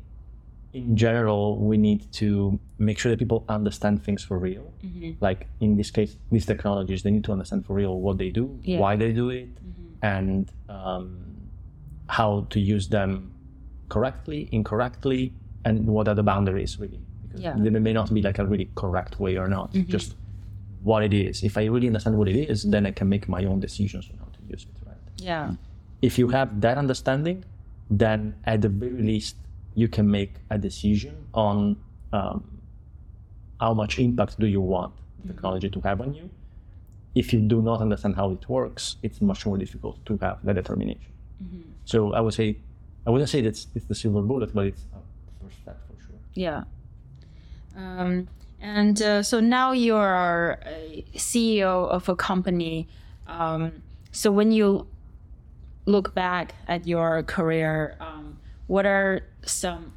in general, we need to make sure that people understand things for real. Like, in this case, these technologies, they need to understand for real what they do, why they do it, and how to use them correctly, incorrectly, and what are the boundaries, really, because there may not be like a really correct way or not, just what it is. If I really understand what it is, then I can make my own decisions on how to use it, right? Yeah. If you have that understanding, then at the very least you can make a decision on how much impact do you want technology to have on you. If you do not understand how it works, it's much more difficult to have that determination. So I would say I wouldn't say that's it's the silver bullet, but it's a first step for sure. Yeah. And so now you are CEO of a company. So when you look back at your career, what are some,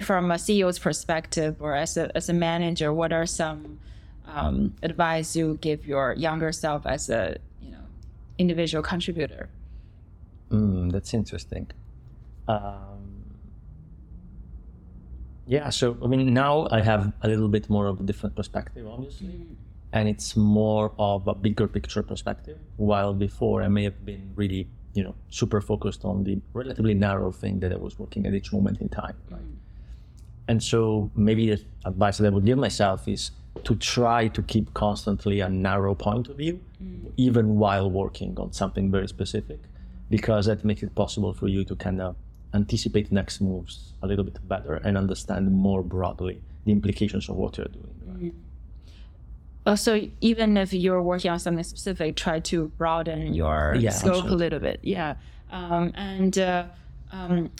from a CEO's perspective or as a manager, what are some advice you give your younger self as a individual contributor? That's interesting. Yeah, so I mean, now I have a little bit more of a different perspective, obviously, and it's more of a bigger picture perspective. While before I may have been really, super focused on the relatively narrow thing that I was working at each moment in time. Right? And so maybe the advice that I would give myself is to try to keep constantly a narrow point of view, even while working on something very specific, because that makes it possible for you to kind of anticipate next moves a little bit better and understand more broadly the implications of what you're doing. Right? Also, even if you're working on something specific, try to broaden your scope a little bit. Yeah.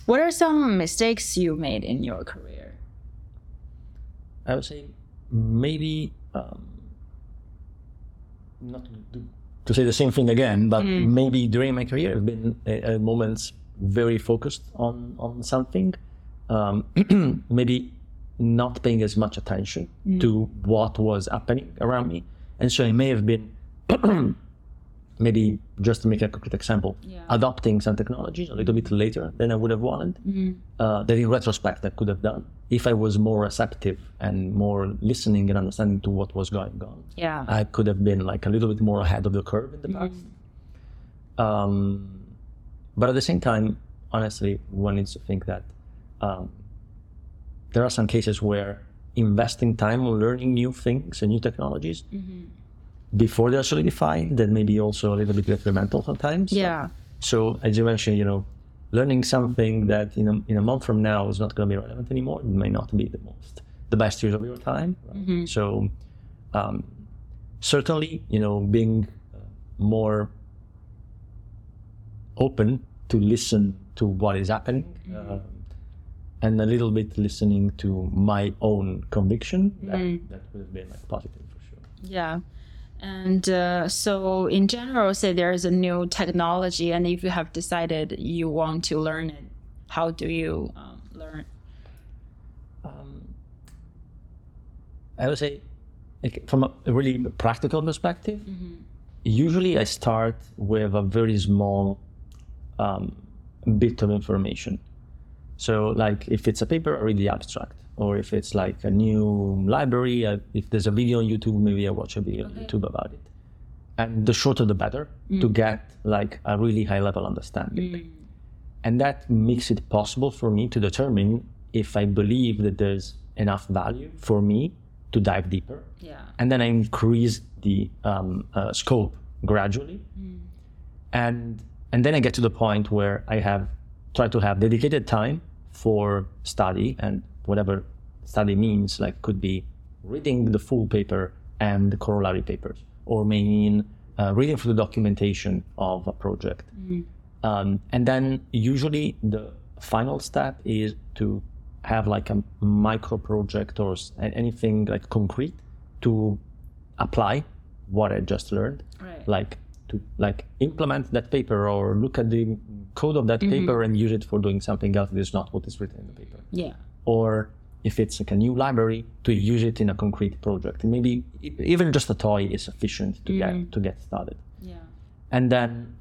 What are some mistakes you made in your career? I would say maybe not to say the same thing again, but maybe during my career I've been at moments very focused on something, maybe not paying as much attention to what was happening around me. And so I may have been, maybe just to make a concrete example, adopting some technologies a little bit later than I would have wanted, that in retrospect I could have done if I was more receptive and more listening and understanding to what was going on. Yeah, I could have been like a little bit more ahead of the curve in the past. But at the same time, honestly, one needs to think that there are some cases where investing time on learning new things and new technologies before they're solidified, that may be also a little bit detrimental sometimes. Yeah. So as you mentioned, learning something that in a month from now is not going to be relevant anymore, it may not be the best use of your time. Right? So certainly, being more open to listen to what is happening, and a little bit listening to my own conviction, that would have been like positive for sure. Yeah. And so in general, say there is a new technology and if you have decided you want to learn it, how do you learn? I would say, like, from a really practical perspective, usually I start with a very small bit of information. So like if it's a paper, I read the abstract, or if it's like a new library, if there's a video on YouTube, maybe I watch a video on YouTube about it. And the shorter the better to get like a really high level understanding. And that makes it possible for me to determine if I believe that there's enough value for me to dive deeper. Yeah. And then I increase the scope gradually. And then I get to the point where I have tried to have dedicated time for study, and whatever study means, like could be reading the full paper and the corollary papers, or mean reading through the documentation of a project. And then usually the final step is to have like a micro project or anything like concrete to apply what I just learned. Right. To implement that paper or look at the code of that paper and use it for doing something else that is not what is written in the paper. Yeah. Or if it's like a new library, to use it in a concrete project. Maybe even just a toy is sufficient to get started. Yeah. And then,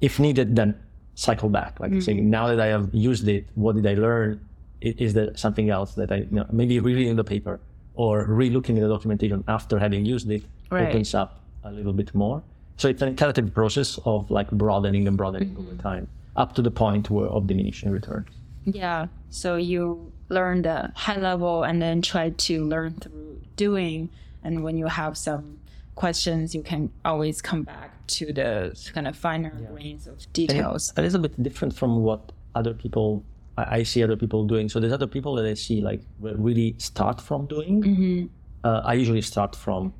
if needed, then cycle back. Like saying, now that I have used it, what did I learn? Is there something else that I maybe rereading the paper or relooking at the documentation after having used it opens up a little bit more. So it's an iterative process of like broadening and broadening over time, up to the point where of diminishing returns. Yeah. So you learn the high level and then try to learn through doing. And when you have some questions, you can always come back to the kind of finer grains of details. A little bit different from what other people, I see other people doing. So there's other people that I see like really start from doing. I usually start from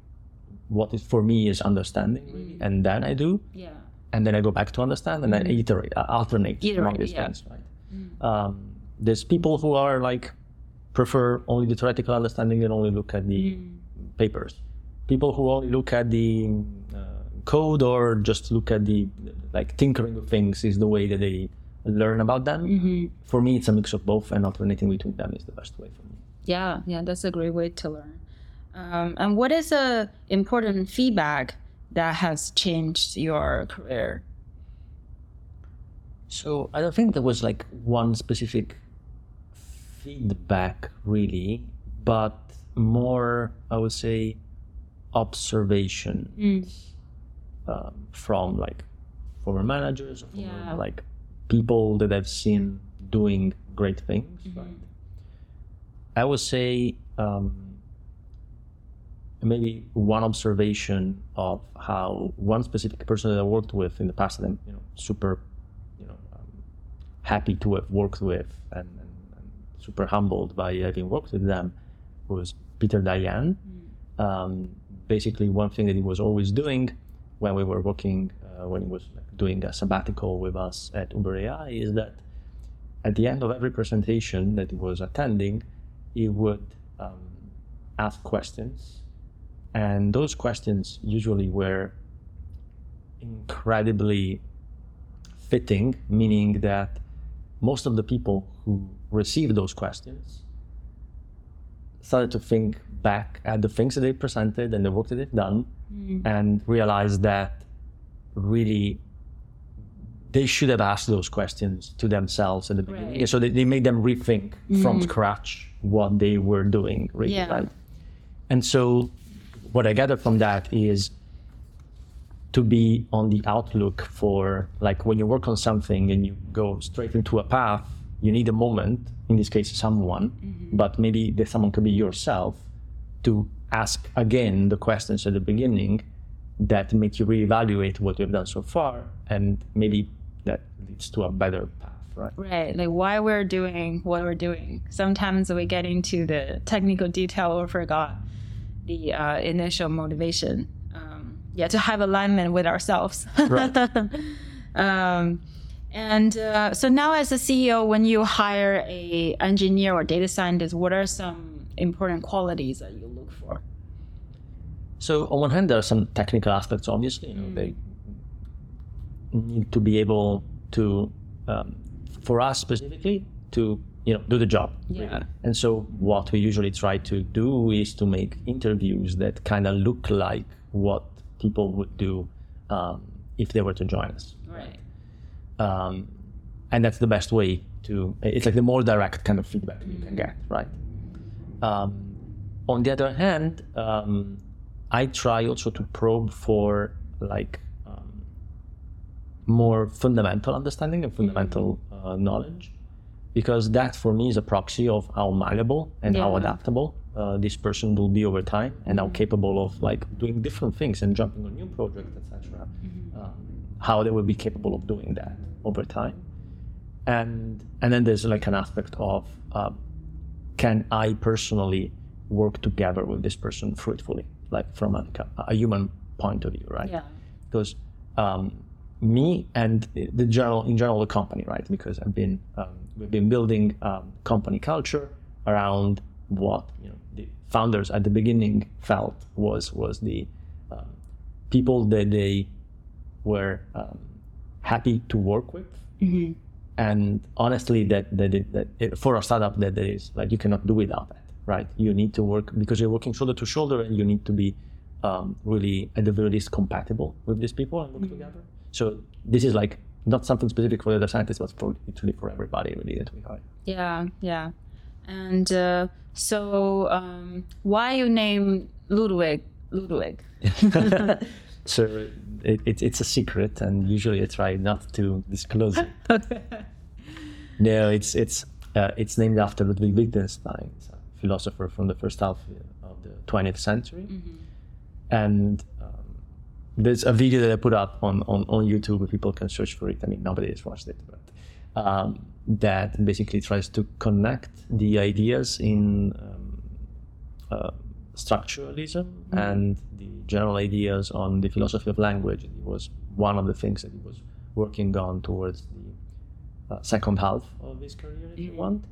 what is for me is understanding, and then I do. Yeah. and then I go back to understand, and I iterate, alternate among these things. Right? There's people who are like prefer only the theoretical understanding and only look at the papers. People who only look at the code or just look at the like tinkering of things is the way that they learn about them. For me, it's a mix of both, and alternating between them is the best way for me. Yeah, yeah, that's a great way to learn. And what is a important feedback that has changed your career? So I don't think there was like one specific feedback really, but more, I would say, observation from like former managers, or former, like people that I've seen doing great things. Right? I would say maybe one observation of how one specific person that I worked with in the past, that I'm super happy to have worked with and super humbled by having worked with them, was Peter Dayan. Basically, one thing that he was always doing when we were working, when he was doing a sabbatical with us at Uber AI, is that at the end of every presentation that he was attending, he would ask questions. And those questions usually were incredibly fitting, meaning that most of the people who received those questions started to think back at the things that they presented and the work that they've done, and realized that really they should have asked those questions to themselves at the beginning. So they made them rethink from scratch what they were doing, really. Right? And so what I gather from that is to be on the outlook for, like, when you work on something and you go straight into a path, you need a moment, in this case someone, but maybe the someone could be yourself, to ask again the questions at the beginning that make you reevaluate what you've done so far, and maybe that leads to a better path. Right, like why we're doing what we're doing. Sometimes we get into the technical detail or forgot the initial motivation. To have alignment with ourselves. So now as a CEO, when you hire a engineer or data scientist, what are some important qualities that you look for? So on one hand, there are some technical aspects, obviously. They need to be able to, for us specifically, to do the job. Really. And so what we usually try to do is to make interviews that kind of look like what people would do if they were to join us. And that's the best way to, it's like the more direct kind of feedback you can get, right? On the other hand, I try also to probe for like more fundamental understanding and fundamental knowledge, because that for me is a proxy of how malleable and how adaptable this person will be over time, and how capable of like doing different things and jumping on new projects, etc. How they will be capable of doing that over time. And then there's like an aspect of can I personally work together with this person fruitfully, like from a human point of view, right? Because me and the in general the company, right? Because I've been we've been building company culture around what the founders at the beginning felt was the people that they were happy to work with, and honestly that for a startup that is like you cannot do without that, right? You need to work because you're working shoulder to shoulder, and you need to be really at the very least compatible with these people and work together. So this is like not something specific for the data scientists, but for literally for everybody really that we hire. Yeah. And why you name Ludwig? So it's a secret, and usually I try not to disclose it. No, it's named after Ludwig Wittgenstein, a philosopher from the first half of the 20th century, and. There's a video that I put up on YouTube where people can search for it. I mean, nobody has watched it, but that basically tries to connect the ideas in structuralism and the general ideas on the philosophy of language. It was one of the things that he was working on towards the second half of his career, if you want,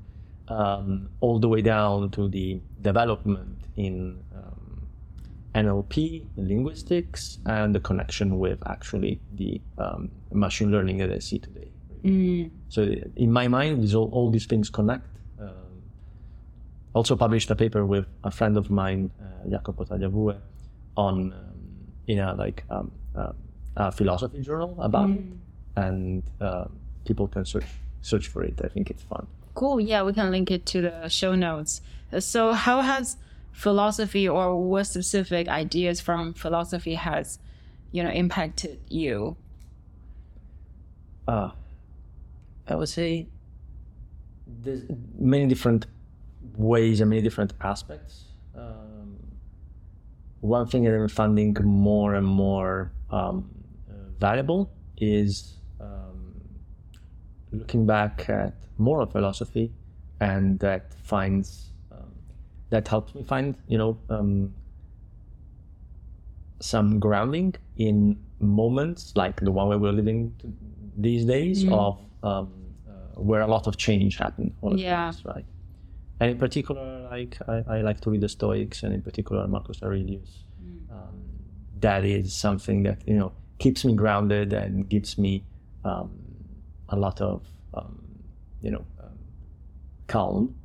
all the way down to the development in NLP, linguistics, and the connection with actually the machine learning that I see today. So in my mind, all these things connect. Also published a paper with a friend of mine, Jacopo Tagliabue, on a philosophy journal about it, and people can search for it. I think it's fun. Cool. Yeah, we can link it to the show notes. So how has philosophy, or what specific ideas from philosophy has, impacted you? I would say there's many different ways and many different aspects. One thing that I'm finding more and more valuable is looking back at moral philosophy, and that helps me find, some grounding in moments like the one where we're living these days of where a lot of change happened. Right? And in particular, I like to read the Stoics, and in particular Marcus Aurelius. That is something that keeps me grounded and gives me a lot of calm.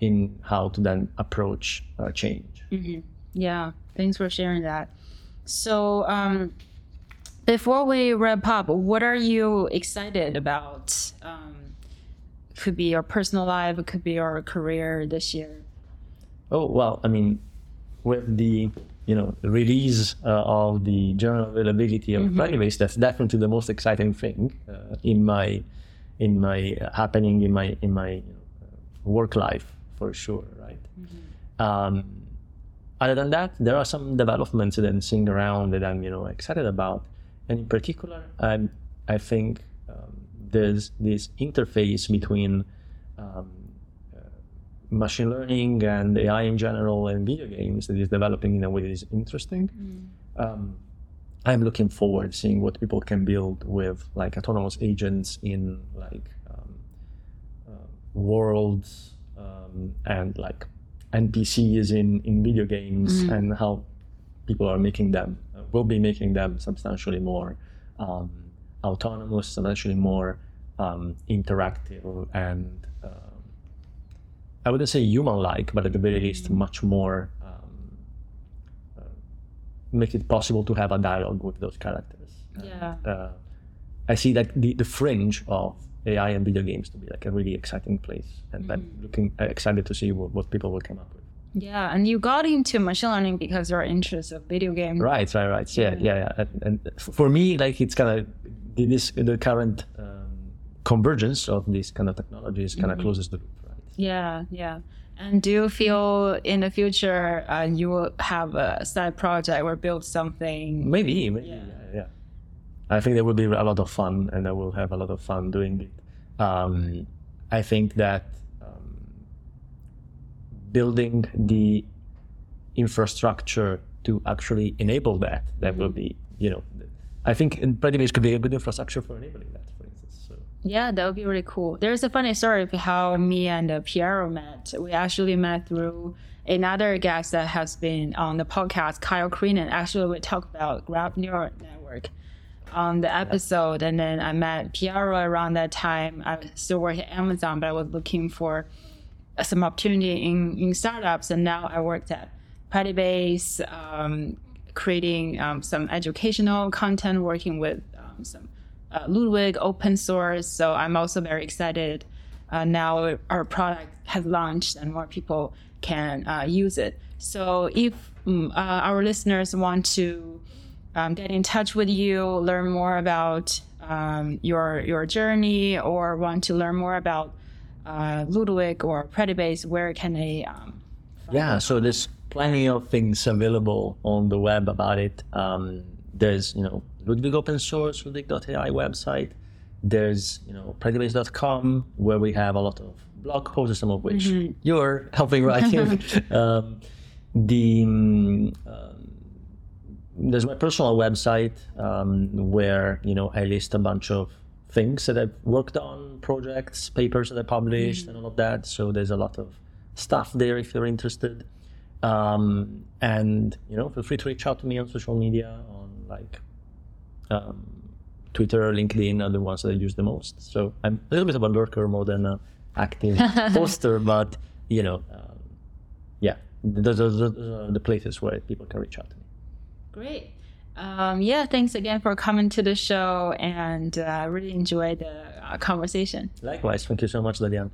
In how to then approach change. Yeah, thanks for sharing that. So before we wrap up, what are you excited about? Could be your personal life, it could be your career this year. Oh, well, I mean, with the release of the general availability of Predibase, that's definitely the most exciting thing in my work life, for sure, right? Other than that, there are some developments that I'm seeing around that I'm excited about, and in particular, I think there's this interface between machine learning and AI in general and video games that is developing in a way that is interesting. I'm looking forward to seeing what people can build with autonomous agents in worlds and NPCs in video games, and how people are making them, will be making them substantially more autonomous, substantially more interactive, and I wouldn't say human-like, but at the very least much more make it possible to have a dialogue with those characters. And, I see that the fringe of AI and video games to be a really exciting place, and I'm excited to see what people will come up with. Yeah, and you got into machine learning because your interest of video games. Right. Yeah. And for me, it's kind of the current convergence of these kind of technologies kind of closes the loop, right? Yeah. And do you feel in the future you will have a side project or build something? Maybe. Yeah. I think there will be a lot of fun, and I will have a lot of fun doing it. I think that building the infrastructure to actually enable that will be, I think Predibase could be a good infrastructure for enabling that, for instance. So. Yeah, that would be really cool. There's a funny story of how me and Piero met. We actually met through another guest that has been on the podcast, Kyle Crenan. Actually, we talked about Graph Neural Network on the episode, and then I met Piero around that time. I still work at Amazon, but I was looking for some opportunity in startups, and now I worked at Predibase, creating some educational content, working with some Ludwig open source. So I'm also very excited. Now our product has launched and more people can use it. So if our listeners want to get in touch with you, learn more about your journey, or want to learn more about Ludwig or Predibase, where can they find it? So there's plenty of things available on the web about it. There's Ludwig open source, Ludwig.ai website. There's Predibase.com, where we have a lot of blog posts, some of which you're helping writing. there's my personal website where, you know, I list a bunch of things that I've worked on, projects, papers that I published, and all of that. So there's a lot of stuff there if you're interested. And, you know, feel free to reach out to me on social media, on like Twitter, LinkedIn are the ones that I use the most. So I'm a little bit of a lurker more than an active poster, but, you know, yeah, those are the places where people can reach out to me. Great. Yeah, thanks again for coming to the show, and I really enjoyed the conversation. Likewise. Thank you so much, Lilian.